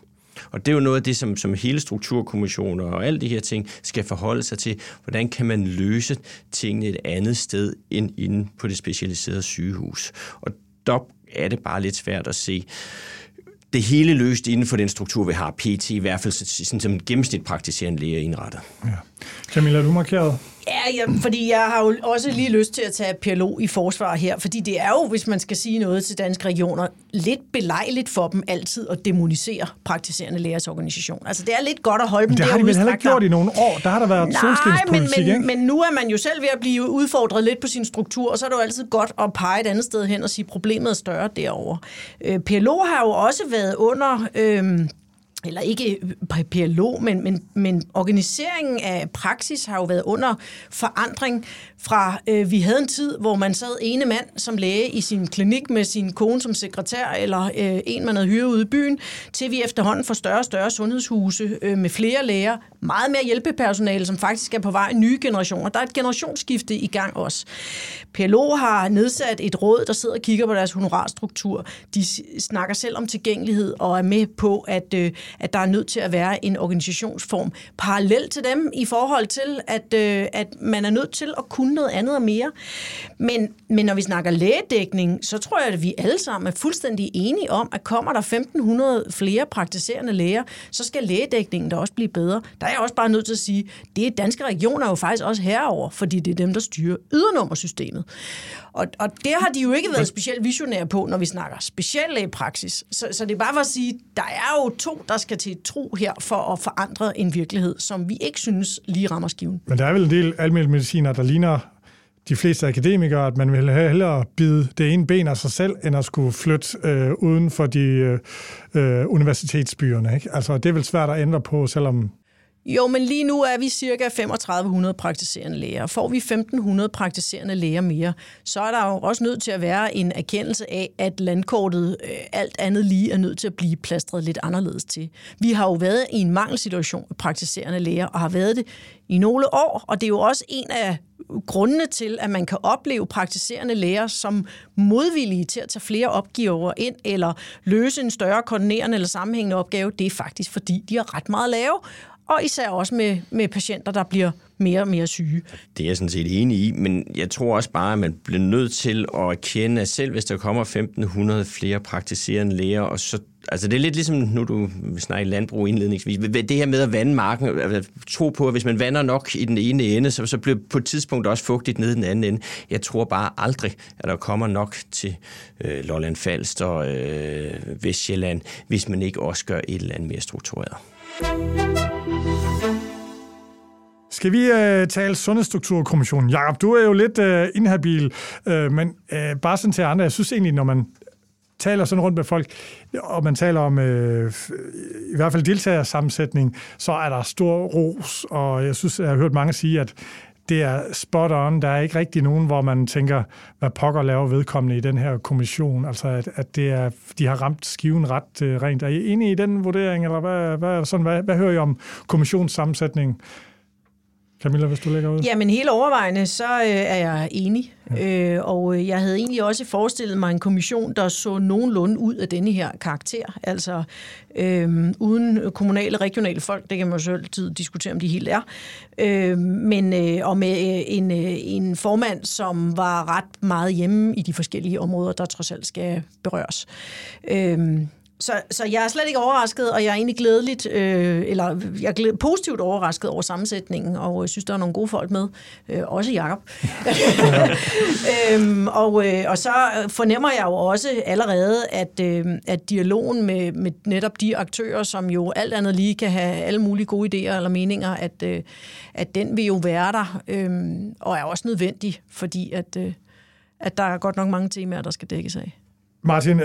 Og det er jo noget af det, som hele strukturkommissioner og alle de her ting skal forholde sig til. Hvordan kan man løse tingene et andet sted end inde på det specialiserede sygehus? Og der er det bare lidt svært at se det hele løst inden for den struktur, vi har PT, i hvert fald sådan, som en gennemsnitpraktiserende læge indrettet. Ja. Camilla, er du markeret? Ja, fordi jeg har jo også lige lyst til at tage PLO i forsvar her, fordi det er jo, hvis man skal sige noget til Danske Regioner, lidt belejligt for dem altid at demonisere praktiserende lægers organisation. Altså, det er lidt godt at holde dem derude. Det har de vel heller ikke gjort i nogle år. Der har der været solskinspolitik, ikke? Men nu er man jo selv ved at blive udfordret lidt på sin struktur, og så er det jo altid godt at pege et andet sted hen og sige, problemet er større derovre. PLO har jo også været under... eller ikke PLO, men organiseringen af praksis har jo været under forandring fra, vi havde en tid, hvor man sad ene mand som læge i sin klinik med sin kone som sekretær, eller en, man havde hyret ude i byen, til vi efterhånden får større og større sundhedshuse med flere læger, meget mere hjælpepersonale, som faktisk er på vej i nye generationer. Der er et generationsskifte i gang også. PLO har nedsat et råd, der sidder og kigger på deres honorarstruktur. De snakker selv om tilgængelighed og er med på, at der er nødt til at være en organisationsform parallel til dem i forhold til, at man er nødt til at kunne noget andet og mere. Men når vi snakker lægedækning, så tror jeg, at vi alle sammen er fuldstændig enige om, at kommer der 1.500 flere praktiserende læger, så skal lægedækningen da også blive bedre. Der er jeg også bare nødt til at sige, at det er Danske Regioner jo faktisk også herover, fordi det er dem, der styrer ydernummersystemet. Og det har de jo ikke været specielt visionære på, når vi snakker speciallægepraksis. Så det er bare for at sige, der er jo to, der skal til tro her for at forandre en virkelighed, som vi ikke synes lige rammer skiven. Men der er vel en del almindelige mediciner, der ligner de fleste akademikere, at man vil hellere bide det ene ben af sig selv, end at skulle flytte uden for de universitetsbyerne. Ikke? Altså, det er vel svært at ændre på, selvom... Jo, men lige nu er vi cirka 3500 praktiserende læger. Får vi 1500 praktiserende læger mere, så er der jo også nødt til at være en erkendelse af, at landkortet alt andet lige er nødt til at blive plastret lidt anderledes til. Vi har jo været i en mangelsituation med praktiserende læger, og har været det i nogle år, og det er jo også en af grundene til, at man kan opleve praktiserende læger som modvillige til at tage flere opgaver ind, eller løse en større koordinerende eller sammenhængende opgave. Det er faktisk, fordi de har ret meget at lave, og især også med patienter, der bliver mere og mere syge. Det er jeg sådan set enig i, men jeg tror også bare, at man bliver nødt til at erkende, at selv hvis der kommer 1.500 flere praktiserende læger, og så, altså det er lidt ligesom, nu du snakker landbrug indledningsvis, det her med at vande marken, tro på, at hvis man vander nok i den ene ende, så bliver på et tidspunkt også fugtigt nede i den anden ende. Jeg tror bare aldrig, at der kommer nok til Lolland Falster og Vestjylland, hvis man ikke også gør et eller andet mere struktureret. Skal vi tale Sundhedsstrukturkommissionen? Jakob, du er jo lidt inhabil, men bare sådan til andre. Jeg synes egentlig, når man taler sådan rundt med folk, og man taler om i hvert fald deltagersammensætning, så er der stor ros, og jeg synes, jeg har hørt mange sige, at det er spot on. Der er ikke rigtig nogen, hvor man tænker, hvad pokker laver vedkommende i den her kommission. Altså, at det er, de har ramt skiven ret rent. Er I enige i den vurdering, eller hvad hører I om kommissionssammensætningen? Camilla, hvis du lægger ud. Jamen, helt overvejende, så er jeg enig. Ja. Og jeg havde egentlig også forestillet mig en kommission, der så nogenlunde ud af denne her karakter. Altså, uden kommunale og regionale folk, det kan man jo altid diskutere, om de helt er. Og med en formand, som var ret meget hjemme i de forskellige områder, der trods alt skal berøres. Så jeg er slet ikke overrasket, og jeg er egentlig positivt overrasket over sammensætningen, og jeg synes, der er nogle gode folk med. Også Jakob. Og så fornemmer jeg jo også allerede, at dialogen med netop de aktører, som jo alt andet lige kan have alle mulige gode idéer eller meninger, at den vil jo være der, og er også nødvendig, fordi at der er godt nok mange temaer, der skal dækkes af. Martin,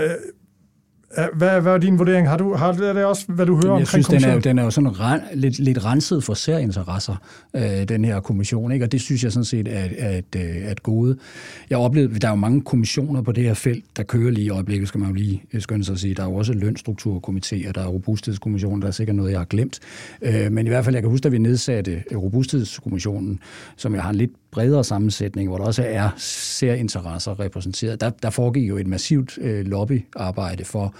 hvad er din vurdering? Har du det også, hvad du hører omkring kommissionen? Jeg synes, den er jo sådan lidt renset for særinteresser, den her kommission, ikke? Og det synes jeg sådan set er et gode. Jeg oplevede, der er jo mange kommissioner på det her felt, der kører lige i øjeblikket, skal man jo lige skønne sig at sige. Der er jo også lønstrukturkomiteer, der er robusthedskommissioner, der er sikkert noget, jeg har glemt. Men i hvert fald, jeg kan huske, at vi nedsatte robusthedskommissionen, som jeg har en lidt bredere sammensætning, hvor der også er særinteresser repræsenteret. Der foregik jo et massivt lobbyarbejde for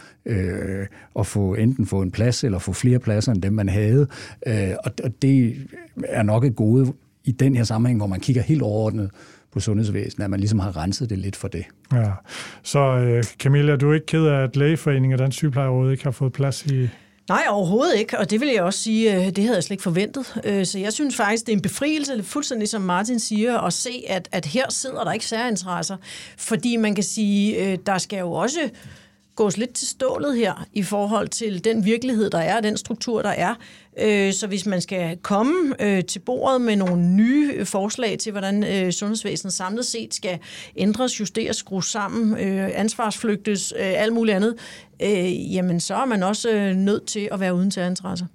at få enten få en plads eller få flere pladser end dem, man havde. Og det er nok et gode i den her sammenhæng, hvor man kigger helt overordnet på sundhedsvæsenet, at man ligesom har renset det lidt for det. Ja. Så Camilla, du er ikke ked af, at Lægeforeningen og Dansk Sygeplejeråd ikke har fået plads i... Nej, overhovedet ikke, og det vil jeg også sige, det havde jeg slet ikke forventet. Så jeg synes faktisk, det er en befrielse, fuldstændig som Martin siger, at se, at her sidder der ikke særinteresser. Fordi man kan sige, der skal jo også gås lidt til stålet her i forhold til den virkelighed, der er, den struktur, der er. Så hvis man skal komme til bordet med nogle nye forslag til, hvordan sundhedsvæsenet samlet set skal ændres, justeres, skrues sammen, ansvarsflygtes, alt muligt andet, jamen så er man også nødt til at være uden særinteresser.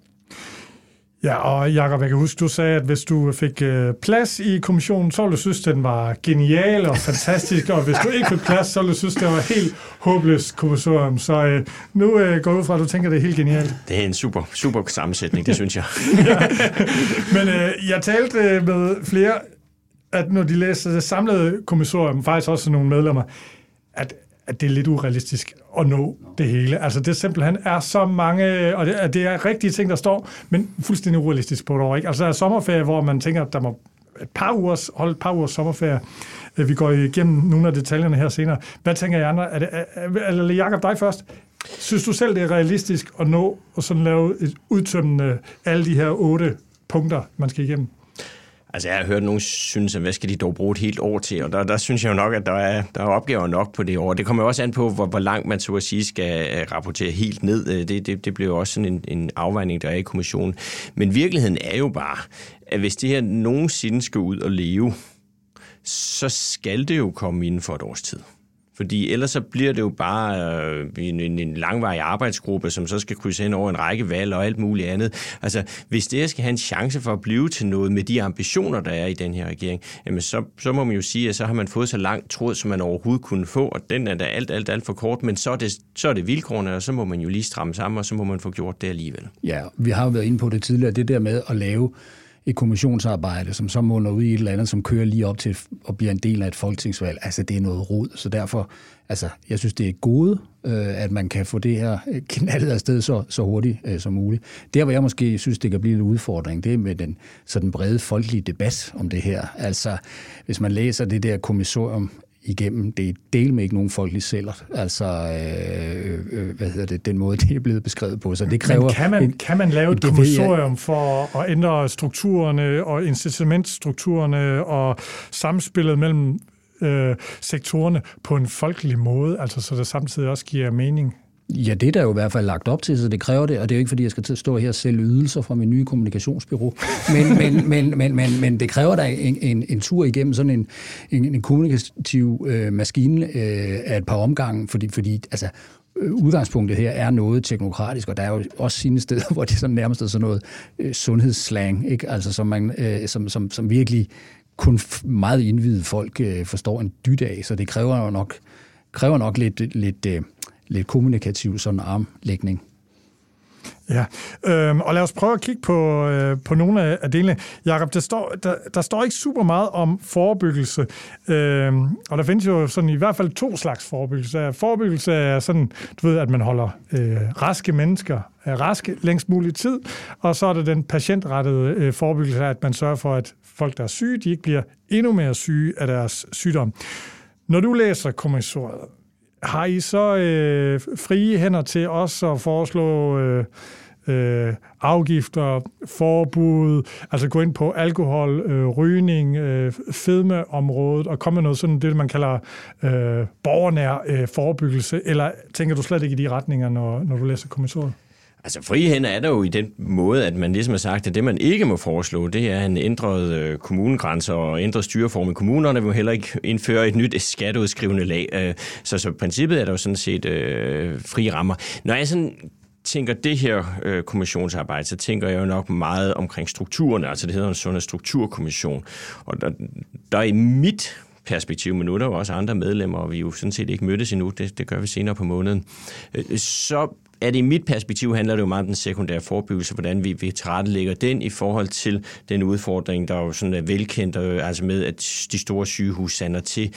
Ja, og Jakob, jeg kan huske, du sagde, at hvis du fik plads i kommissionen, så ville du synes, den var genial og fantastisk, og hvis du ikke fik plads, så ville du synes, det var helt håbløst kommissorium. Så nu går jeg ud fra, at du tænker, det er helt genialt. Det er en super sammensætning, det synes jeg. Ja. Men jeg talte med flere, at når de læser det samlede kommissorium, faktisk også nogle medlemmer, at det er lidt urealistisk at nå det hele. Altså det simpelthen er så mange, og det er rigtige ting, der står, men fuldstændig urealistisk på et år, ikke? Altså der er sommerferie, hvor man tænker, at der må holde et par ugers sommerferie. Vi går igennem nogle af detaljerne her senere. Hvad tænker I andre? Eller Jakob, dig først. Synes du selv, det er realistisk at nå og sådan lave et udtømmende alle de her 8 punkter, man skal igennem? Altså, jeg har hørt, nogen synes, at hvad skal de dog bruge et helt år til? Og der synes jeg jo nok, at der er opgaver nok på det år. Det kommer jo også an på, hvor langt man så at sige skal rapportere helt ned. Det bliver jo også sådan en afvejning, der er i kommissionen. Men virkeligheden er jo bare, at hvis det her nogensinde skal ud og leve, så skal det jo komme inden for et års tid. Fordi ellers så bliver det jo bare en langvarig arbejdsgruppe, som så skal krydse hen over en række valg og alt muligt andet. Altså, hvis det skal have en chance for at blive til noget med de ambitioner, der er i den her regering, jamen så må man jo sige, at så har man fået så langt tråd, som man overhovedet kunne få, og den er da alt for kort, men så er det vilkårene, og så må man jo lige stramme sammen, og så må man få gjort det alligevel. Ja, vi har jo været inde på det tidligere, det der med at lave et kommissionsarbejde, som så munder ud i et eller andet, som kører lige op til og bliver en del af et folketingsvalg. Altså, det er noget rod. Så derfor, altså, jeg synes, det er gode, at man kan få det her knaldet afsted så hurtigt som muligt. Der, hvor jeg måske synes, det kan blive en udfordring, det er med den sådan brede folkelige debat om det her. Altså, hvis man læser det der kommissorium igennem, det er del med ikke nogen folkelig cellert. Altså, den måde, det er blevet beskrevet på. Så det kræver... Kan man lave et kommissorium for at ændre strukturerne og incitamentstrukturerne og samspillet mellem sektorerne på en folkelig måde, altså så det samtidig også giver mening? Ja, det er der jo i hvert fald lagt op til, så det kræver det, og det er jo ikke, fordi jeg skal stå her og sælge ydelser fra min nye kommunikationsbyrå, men det kræver da en tur igennem sådan en kommunikativ maskine af et par omgange, fordi altså, udgangspunktet her er noget teknokratisk, og der er jo også sine steder, hvor det sådan nærmest er sådan noget sundhedsslang, ikke? Altså, som virkelig kun meget indvidede folk forstår en dyt af, så det kræver jo nok lidt kommunikativ sådan armlægning. Ja, og lad os prøve at kigge på nogle af delene. Jakob, der står ikke super meget om forebyggelse, og der findes jo sådan i hvert fald to slags forebyggelse. Forebyggelse er sådan, du ved, at man holder raske mennesker raske længst mulig tid, og så er det den patientrettede forebyggelse, at man sørger for, at folk, der er syge, de ikke bliver endnu mere syge af deres sygdom. Når du læser kommissoriet, har I så frie hænder til os at foreslå afgifter, forbud, altså gå ind på alkohol, rygning, fedmeområdet og komme med noget sådan, det man kalder borgernær forebyggelse, eller tænker du slet ikke i de retninger, når du læser kommissoriet? Altså, frie hænder er der jo i den måde, at man ligesom har sagt, at det, man ikke må foreslå, det er en ændret kommunegrænse og ændret styreform i kommunerne. Vi må heller ikke indføre et nyt skatteudskrivende lag. Så princippet er der jo sådan set frie rammer. Når jeg sådan tænker det her kommissionsarbejde, så tænker jeg jo nok meget omkring strukturerne. Altså, det hedder en Sundhedsstrukturkommission. Og der er i mit perspektiv, men nu er der jo også andre medlemmer, og vi jo sådan set ikke mødtes endnu. Det gør vi senere på måneden. Så er det i mit perspektiv, handler det jo meget om den sekundære forebyggelse, hvordan vi tilrettelægger den i forhold til den udfordring, der jo sådan er velkendt, altså med, at de store sygehus sander til,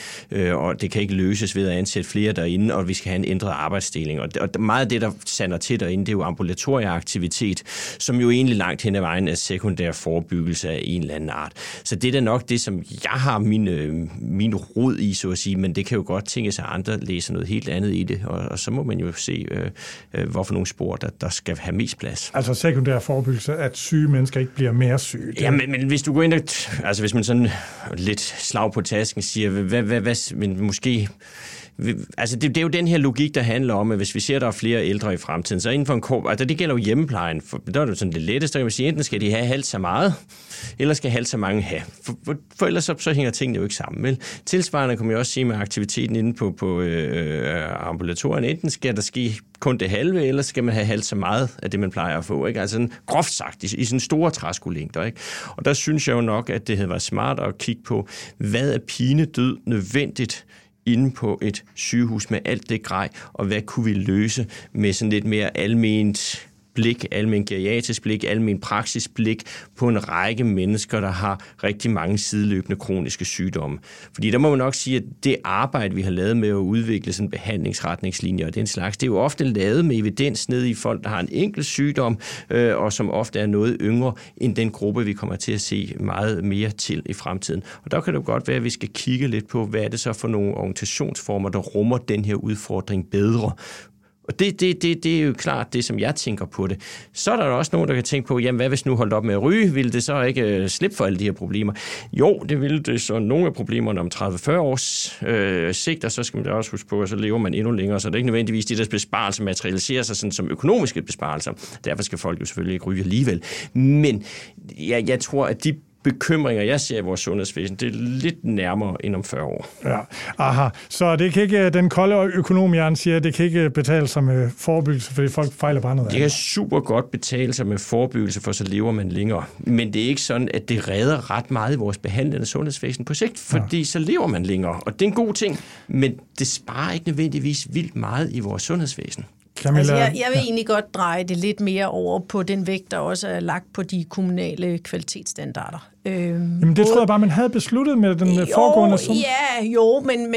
og det kan ikke løses ved at ansætte flere derinde, og vi skal have en ændret arbejdsdeling. Og meget af det, der sander til derinde, det er jo ambulatorieaktivitet, som jo egentlig langt hen ad vejen er sekundær forebyggelse af en eller anden art. Så det er da nok det, som jeg har min rod i, så at sige, men det kan jo godt tænkes, at andre læser noget helt andet i det, og så må man jo se, hvorfor nogle spor, der skal have mest plads. Altså sekundær forebyggelse, at syge mennesker ikke bliver mere syge. Ja, men hvis du går ind og... Altså hvis man sådan lidt slag på tasken siger, hvad men måske... Altså, det er jo den her logik, der handler om, at hvis vi ser, at der er flere ældre i fremtiden, så inden for en kort... Altså, det gælder jo hjemmeplejen. Der er det sådan det letteste, der kan man sige, enten skal de have halvt så meget, eller skal halvt så mange have. For ellers så hænger tingene jo ikke sammen, vel? Tilsvarende kan man jo også sige med aktiviteten inde på ambulatorien. Enten skal der ske kun det halve, eller skal man have halvt så meget af det, man plejer at få, ikke? Altså, sådan, groft sagt, i sådan store træskolængder, ikke? Og der synes jeg jo nok, at det havde været smart at kigge på, hvad er pinedød nødvendigt inde på et sygehus med alt det grej, og hvad kunne vi løse med sådan lidt mere alment blik, almen geriatrisk blik, almen praksisblik på en række mennesker, der har rigtig mange sideløbende kroniske sygdomme. Fordi der må man nok sige, at det arbejde, vi har lavet med at udvikle sådan behandlingsretningslinjer og den slags, det er jo ofte lavet med evidens ned i folk, der har en enkelt sygdom, og som ofte er noget yngre end den gruppe, vi kommer til at se meget mere til i fremtiden. Og der kan det jo godt være, at vi skal kigge lidt på, hvad er det så for nogle organisationsformer, der rummer den her udfordring bedre. Og det er jo klart det, som jeg tænker på det. Så er der også nogen, der kan tænke på, jamen hvad hvis nu holdt op med at ryge? Ville det så ikke slippe for alle de her problemer? Jo, det ville det så. Nogle af problemerne om 30-40 års sigt, og så skal man da også huske på, at så lever man endnu længere, så det er ikke nødvendigvis de der besparelser materialiserer sig sådan som økonomiske besparelser. Derfor skal folk jo selvfølgelig ikke ryge alligevel. Men jeg tror, at de bekymringer, jeg ser i vores sundhedsvæsen, det er lidt nærmere end om 40 år. Ja, aha. Så det kan ikke, den kolde økonomhjerne siger, at det kan ikke betale sig med forebyggelse, fordi folk fejler bare noget. Det kan super godt betale sig med forebyggelse, for så lever man længere. Men det er ikke sådan, at det redder ret meget i vores behandlende sundhedsvæsen på sigt, fordi så lever man længere. Og det er en god ting, men det sparer ikke nødvendigvis vildt meget i vores sundhedsvæsen. Altså, jeg vil egentlig godt dreje det lidt mere over på den vægt, der også er lagt på de kommunale kvalitetsstandarder. Jamen det tror jeg bare, man havde besluttet med den foregående...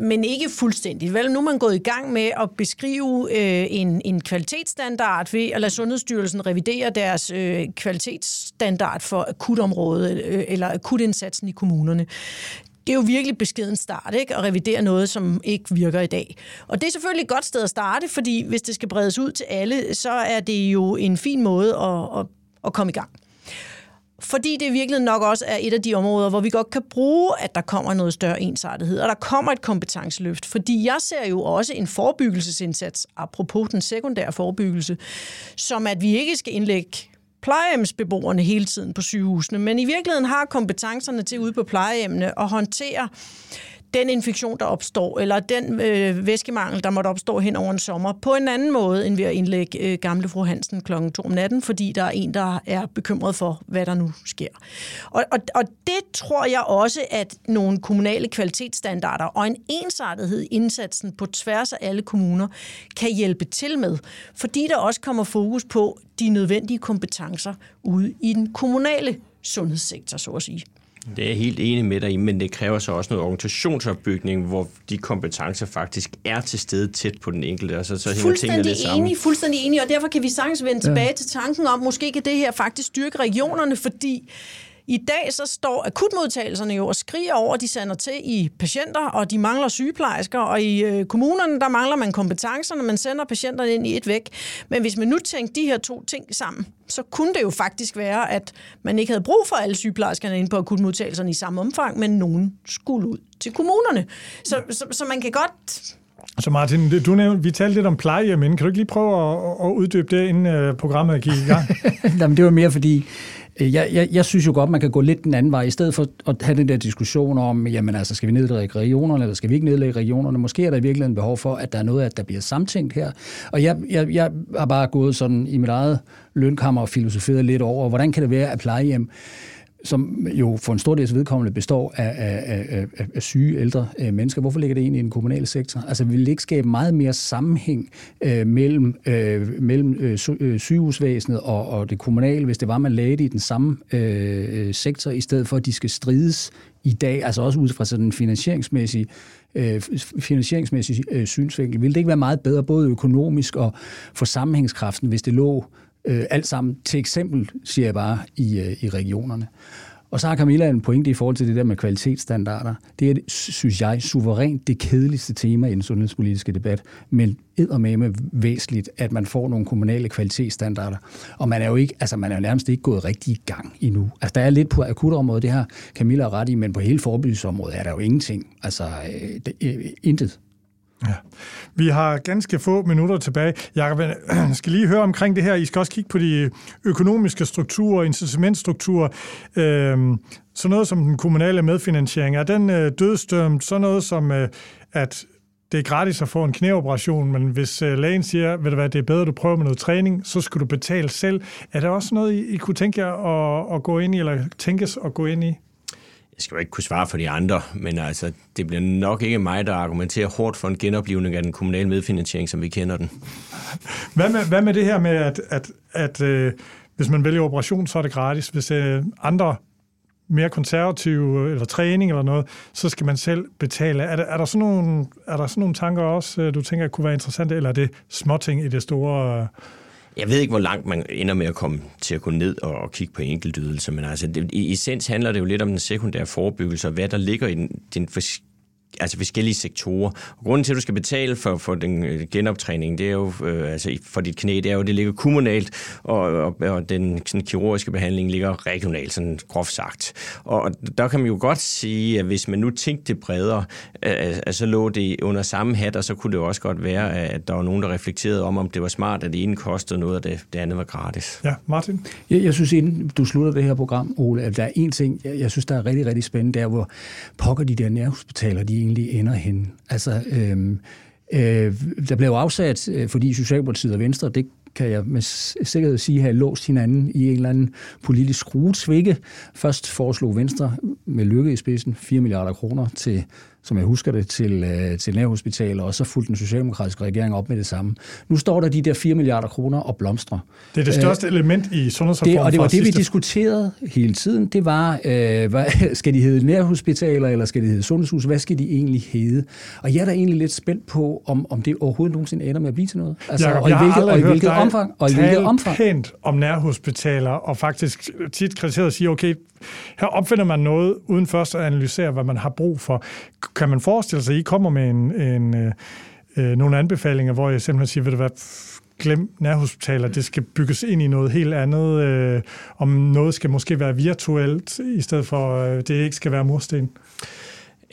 men ikke fuldstændigt. Vel, nu er man gået i gang med at beskrive en kvalitetsstandard ved at lade Sundhedsstyrelsen revidere deres kvalitetsstandard for akutområdet eller akutindsatsen i kommunerne. Det er jo virkelig beskeden start, ikke? At revidere noget, som ikke virker i dag. Og det er selvfølgelig et godt sted at starte, fordi hvis det skal bredes ud til alle, så er det jo en fin måde at komme i gang. Fordi det virkelig nok også er et af de områder, hvor vi godt kan bruge, at der kommer noget større ensartethed, og der kommer et kompetenceløft. Fordi jeg ser jo også en forebyggelsesindsats, apropos den sekundære forebyggelse, som at vi ikke skal indlægge plejehjemsbeboerne hele tiden på sygehusene, men i virkeligheden har kompetencerne til ude på plejehjemmene at håndtere den infektion, der opstår, eller den væskemangel, der måtte opstå hen over en sommer, på en anden måde, end ved at indlægge gamle fru Hansen kl. 2 om natten, fordi der er en, der er bekymret for, hvad der nu sker. Og det tror jeg også, at nogle kommunale kvalitetsstandarder og en ensartethed i indsatsen på tværs af alle kommuner kan hjælpe til med, fordi der også kommer fokus på de nødvendige kompetencer ude i den kommunale sundhedssektor, så at sige. Det er jeg helt enig med dig i, men det kræver så også noget organisationsopbygning, hvor de kompetencer faktisk er til stede tæt på den enkelte. Altså, så fuldstændig enig, og derfor kan vi sagtens vende tilbage til tanken om, måske kan det her faktisk styrke regionerne, fordi i dag så står akutmodtagelserne jo og skriger over, de sander til i patienter, og de mangler sygeplejersker, og i kommunerne, der mangler man kompetencerne, man sender patienterne ind i et væk. Men hvis man nu tænker de her to ting sammen, så kunne det jo faktisk være, at man ikke havde brug for alle sygeplejerskerne inde på akutmodtagelserne i samme omfang, men nogen skulle ud til kommunerne. Så man kan godt... Så Martin, du nævnte, vi talte lidt om plejehjem inden. Kan du ikke lige prøve at uddybe det, inden programmet gik i gang? Jamen, det var mere fordi... Jeg synes jo godt, man kan gå lidt den anden vej. I stedet for at have den der diskussion om, jamen altså, skal vi nedlægge regionerne, eller skal vi ikke nedlægge regionerne? Måske er der i virkeligheden behov for, at der er noget af, der bliver samtænkt her. Og jeg har bare gået sådan i mit eget lønkammer og filosoferet lidt over, hvordan kan det være, at plejehjem, som jo for en stor dels vedkommende består af syge ældre mennesker. Hvorfor ligger det egentlig i den kommunale sektor? Altså, vi vil ikke skabe meget mere sammenhæng mellem sygehusvæsenet og det kommunale, hvis det var, man lagde det i den samme sektor, i stedet for, at de skal strides i dag, altså også ud fra sådan en finansieringsmæssig synsvinkel. Vil det ikke være meget bedre, både økonomisk og for sammenhængskraften, hvis det lå alt sammen, til eksempel, siger jeg bare, i regionerne. Og så har Camilla en pointe i forhold til det der med kvalitetsstandarder. Det er, synes jeg, suverænt det kedeligste tema i den sundhedspolitiske debat, men eddermame væsentligt, at man får nogle kommunale kvalitetsstandarder. Og man er jo ikke, altså man er jo nærmest ikke gået rigtig i gang endnu. Altså der er lidt på akutområdet, det har Camilla ret i, men på hele forebyggelsesområdet er der jo ingenting. Altså intet. Ja. Vi har ganske få minutter tilbage. Jakob, jeg skal lige høre omkring det her. I skal også kigge på de økonomiske strukturer, incitamentstrukturer, sådan noget som den kommunale medfinansiering. Er den dødstømt? Sådan noget som, at det er gratis at få en knæoperation, men hvis lægen siger, ved du hvad, det er bedre, du prøver med noget træning, så skal du betale selv. Er der også noget, I kunne tænke jer at gå ind i, eller tænkes at gå ind i? Jeg skal jo ikke kunne svare for de andre, men altså, det bliver nok ikke mig, der argumenterer hårdt for en genoplivning af den kommunale medfinansiering, som vi kender den. Hvad med det her med, at hvis man vælger operation, så er det gratis. Hvis andre mere konservative eller træning eller noget, så skal man selv betale. Er der sådan nogle tanker også, du tænker kunne være interessante, eller er det småting i det store... Jeg ved ikke, hvor langt man ender med at komme til at gå ned og kigge på enkeltydelser, men altså, i essens handler det jo lidt om den sekundære forebyggelse, og hvad der ligger i den altså forskellige sektorer. Og grunden til, at du skal betale for den genoptræning, det er jo, altså for dit knæ, det er jo, det ligger kommunalt, og den sådan, kirurgiske behandling ligger regionalt, sådan groft sagt. Og der kan man jo godt sige, at hvis man nu tænkte det bredere, så lå det under samme hat, og så kunne det også godt være, at der var nogen, der reflekterede om det var smart, at det ene kostede noget, og det andet var gratis. Ja, Martin? Jeg synes, inden du slutter det her program, Ole, at der er en ting, jeg synes, der er rigtig, rigtig spændende, der hvor pokker de der nærhospitaler, de egentlig ender henne. Altså, der blev afsat, fordi Socialdemokratiet og Venstre, det kan jeg med sikkerhed sige, have låst hinanden i en eller anden politisk skruesvikke. Først foreslog Venstre med Løkke i spidsen 4 milliarder kroner til, som jeg husker det, til nærhospitaler, og så fulgte den socialdemokratiske regering op med det samme. Nu står der de der 4 milliarder kroner og blomstrer. Det er det største element i sundhedsreformen. Og det var det, vi diskuterede hele tiden. Det var, skal de hedde nærhospitaler, eller skal de hedde sundhedshus? Hvad skal de egentlig hedde? Og jeg er da egentlig lidt spændt på, om det overhovedet nogensinde ender med at blive til noget. Altså, Jacob, og i hvilket omfang. Pænt om nærhospitaler, og faktisk tit kritiseret at sige, okay, her opfinder man noget, uden først at analysere, hvad man har brug for. Kan man forestille sig, at I kommer med nogle anbefalinger, hvor jeg simpelthen siger, glem nærhospitaler, det skal bygges ind i noget helt andet, om noget skal måske være virtuelt, i stedet for det ikke skal være mursten?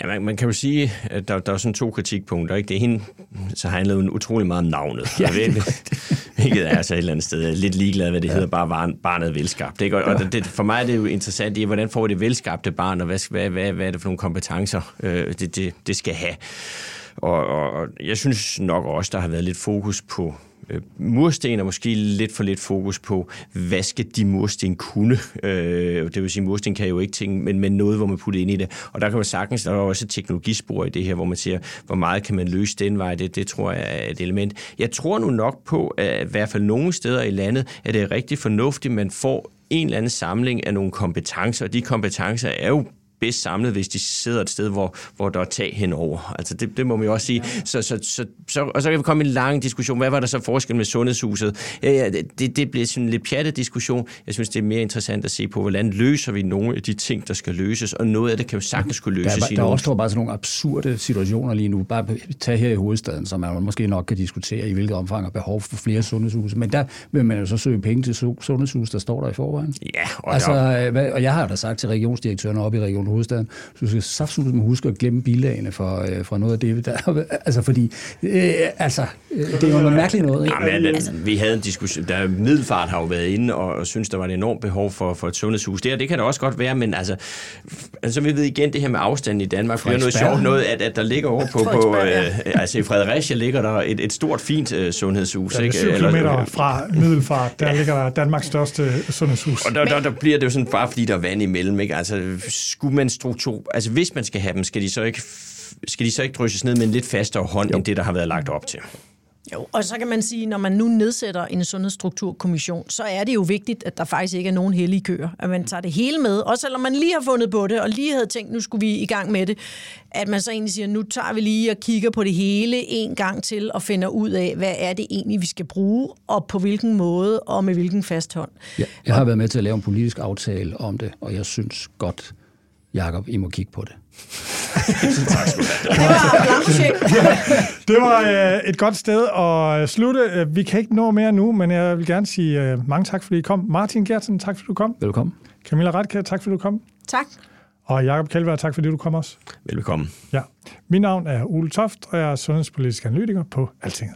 Ja, man kan jo sige, at der er sådan to kritikpunkter. Ikke? Det ene, så har han lavet utrolig meget om navnet. Ja, hvilket er altså et eller andet sted. Jeg er lidt ligeglad, hvad det hedder, bare barnet velskabt. Ikke? Og det, for mig er det jo interessant, hvordan får det velskabte barn, og hvad er det for nogle kompetencer, det skal have. Og jeg synes nok også, der har været lidt fokus på mursten, og måske lidt for lidt fokus på, hvad skal de mursten kunne? Det vil sige, mursten kan jo ikke tænke, men noget, hvor man putter ind i det. Og der kan man sagtens, der er også et teknologispor i det her, hvor man siger, hvor meget kan man løse den vej? Det tror jeg er et element. Jeg tror nu nok på, at i hvert fald nogle steder i landet, at det er rigtig fornuftigt, man får en eller anden samling af nogle kompetencer, og de kompetencer er jo bedst samlet, hvis de sidder et sted, hvor der er tag henover. Altså det må man jo også sige. Og så kan vi komme i en lang diskussion. Hvad var der så forskel med sundhedshuset? Ja, det bliver sådan en lidt pjattet diskussion. Jeg synes, det er mere interessant at se på, hvordan løser vi nogle af de ting, der skal løses, og noget af det kan jo sagtens kunne løses. Der opstår bare sådan nogle absurde situationer lige nu. Bare tage her i hovedstaden, som man måske nok kan diskutere i hvilket omfang og behov for flere sundhedshuse. Men der vil man jo så søge penge til sundhedshus, der står der i forvejen. Ja, og jeg har da sagt til regionsdirektøren oppe i Region Hovedstaden, så du skal saftsuseme huske at glemme bilagene fra noget af det, der, altså fordi, det er jo mærkeligt noget. Ikke? Jamen, vi havde en diskussion, der Middelfart har jo været inde, og synes, der var et enormt behov for et sundhedshus. Det kan der også godt være, men altså vi ved igen, det her med afstanden i Danmark, det er noget sjovt noget, at der ligger over på i Fredericia ligger der et stort, fint sundhedshus. Ikke? 7 kilometer fra Middelfart, der ligger der Danmarks største sundhedshus. Og der bliver det jo sådan, bare fordi der er vand imellem, ikke? Altså, hvis man skal have dem, skal de så ikke drysses ned med en lidt fastere hånd, end det, der har været lagt op til? Jo, og så kan man sige, når man nu nedsætter en sundhedsstrukturkommission, så er det jo vigtigt, at der faktisk ikke er nogen hellige køer, at man tager det hele med, også selvom man lige har fundet på det, og lige havde tænkt, nu skulle vi i gang med det, at man så egentlig siger, nu tager vi lige og kigger på det hele en gang til, og finder ud af, hvad er det egentlig, vi skal bruge, og på hvilken måde, og med hvilken fast hånd. Ja, jeg har været med til at lave en politisk aftale om det, og jeg synes godt, Jakob, I må kigge på det. Det var et godt sted at slutte. Vi kan ikke nå mere nu, men jeg vil gerne sige mange tak, fordi I kom. Martin Geertsen, tak fordi du kom. Velkommen. Camilla Rathcke, tak fordi du kom. Tak. Og Jakob Kjellberg, tak fordi du kom også. Velkommen. Ja. Mit navn er Ole Toft, og jeg er sundhedspolitisk analytiker på Altinget.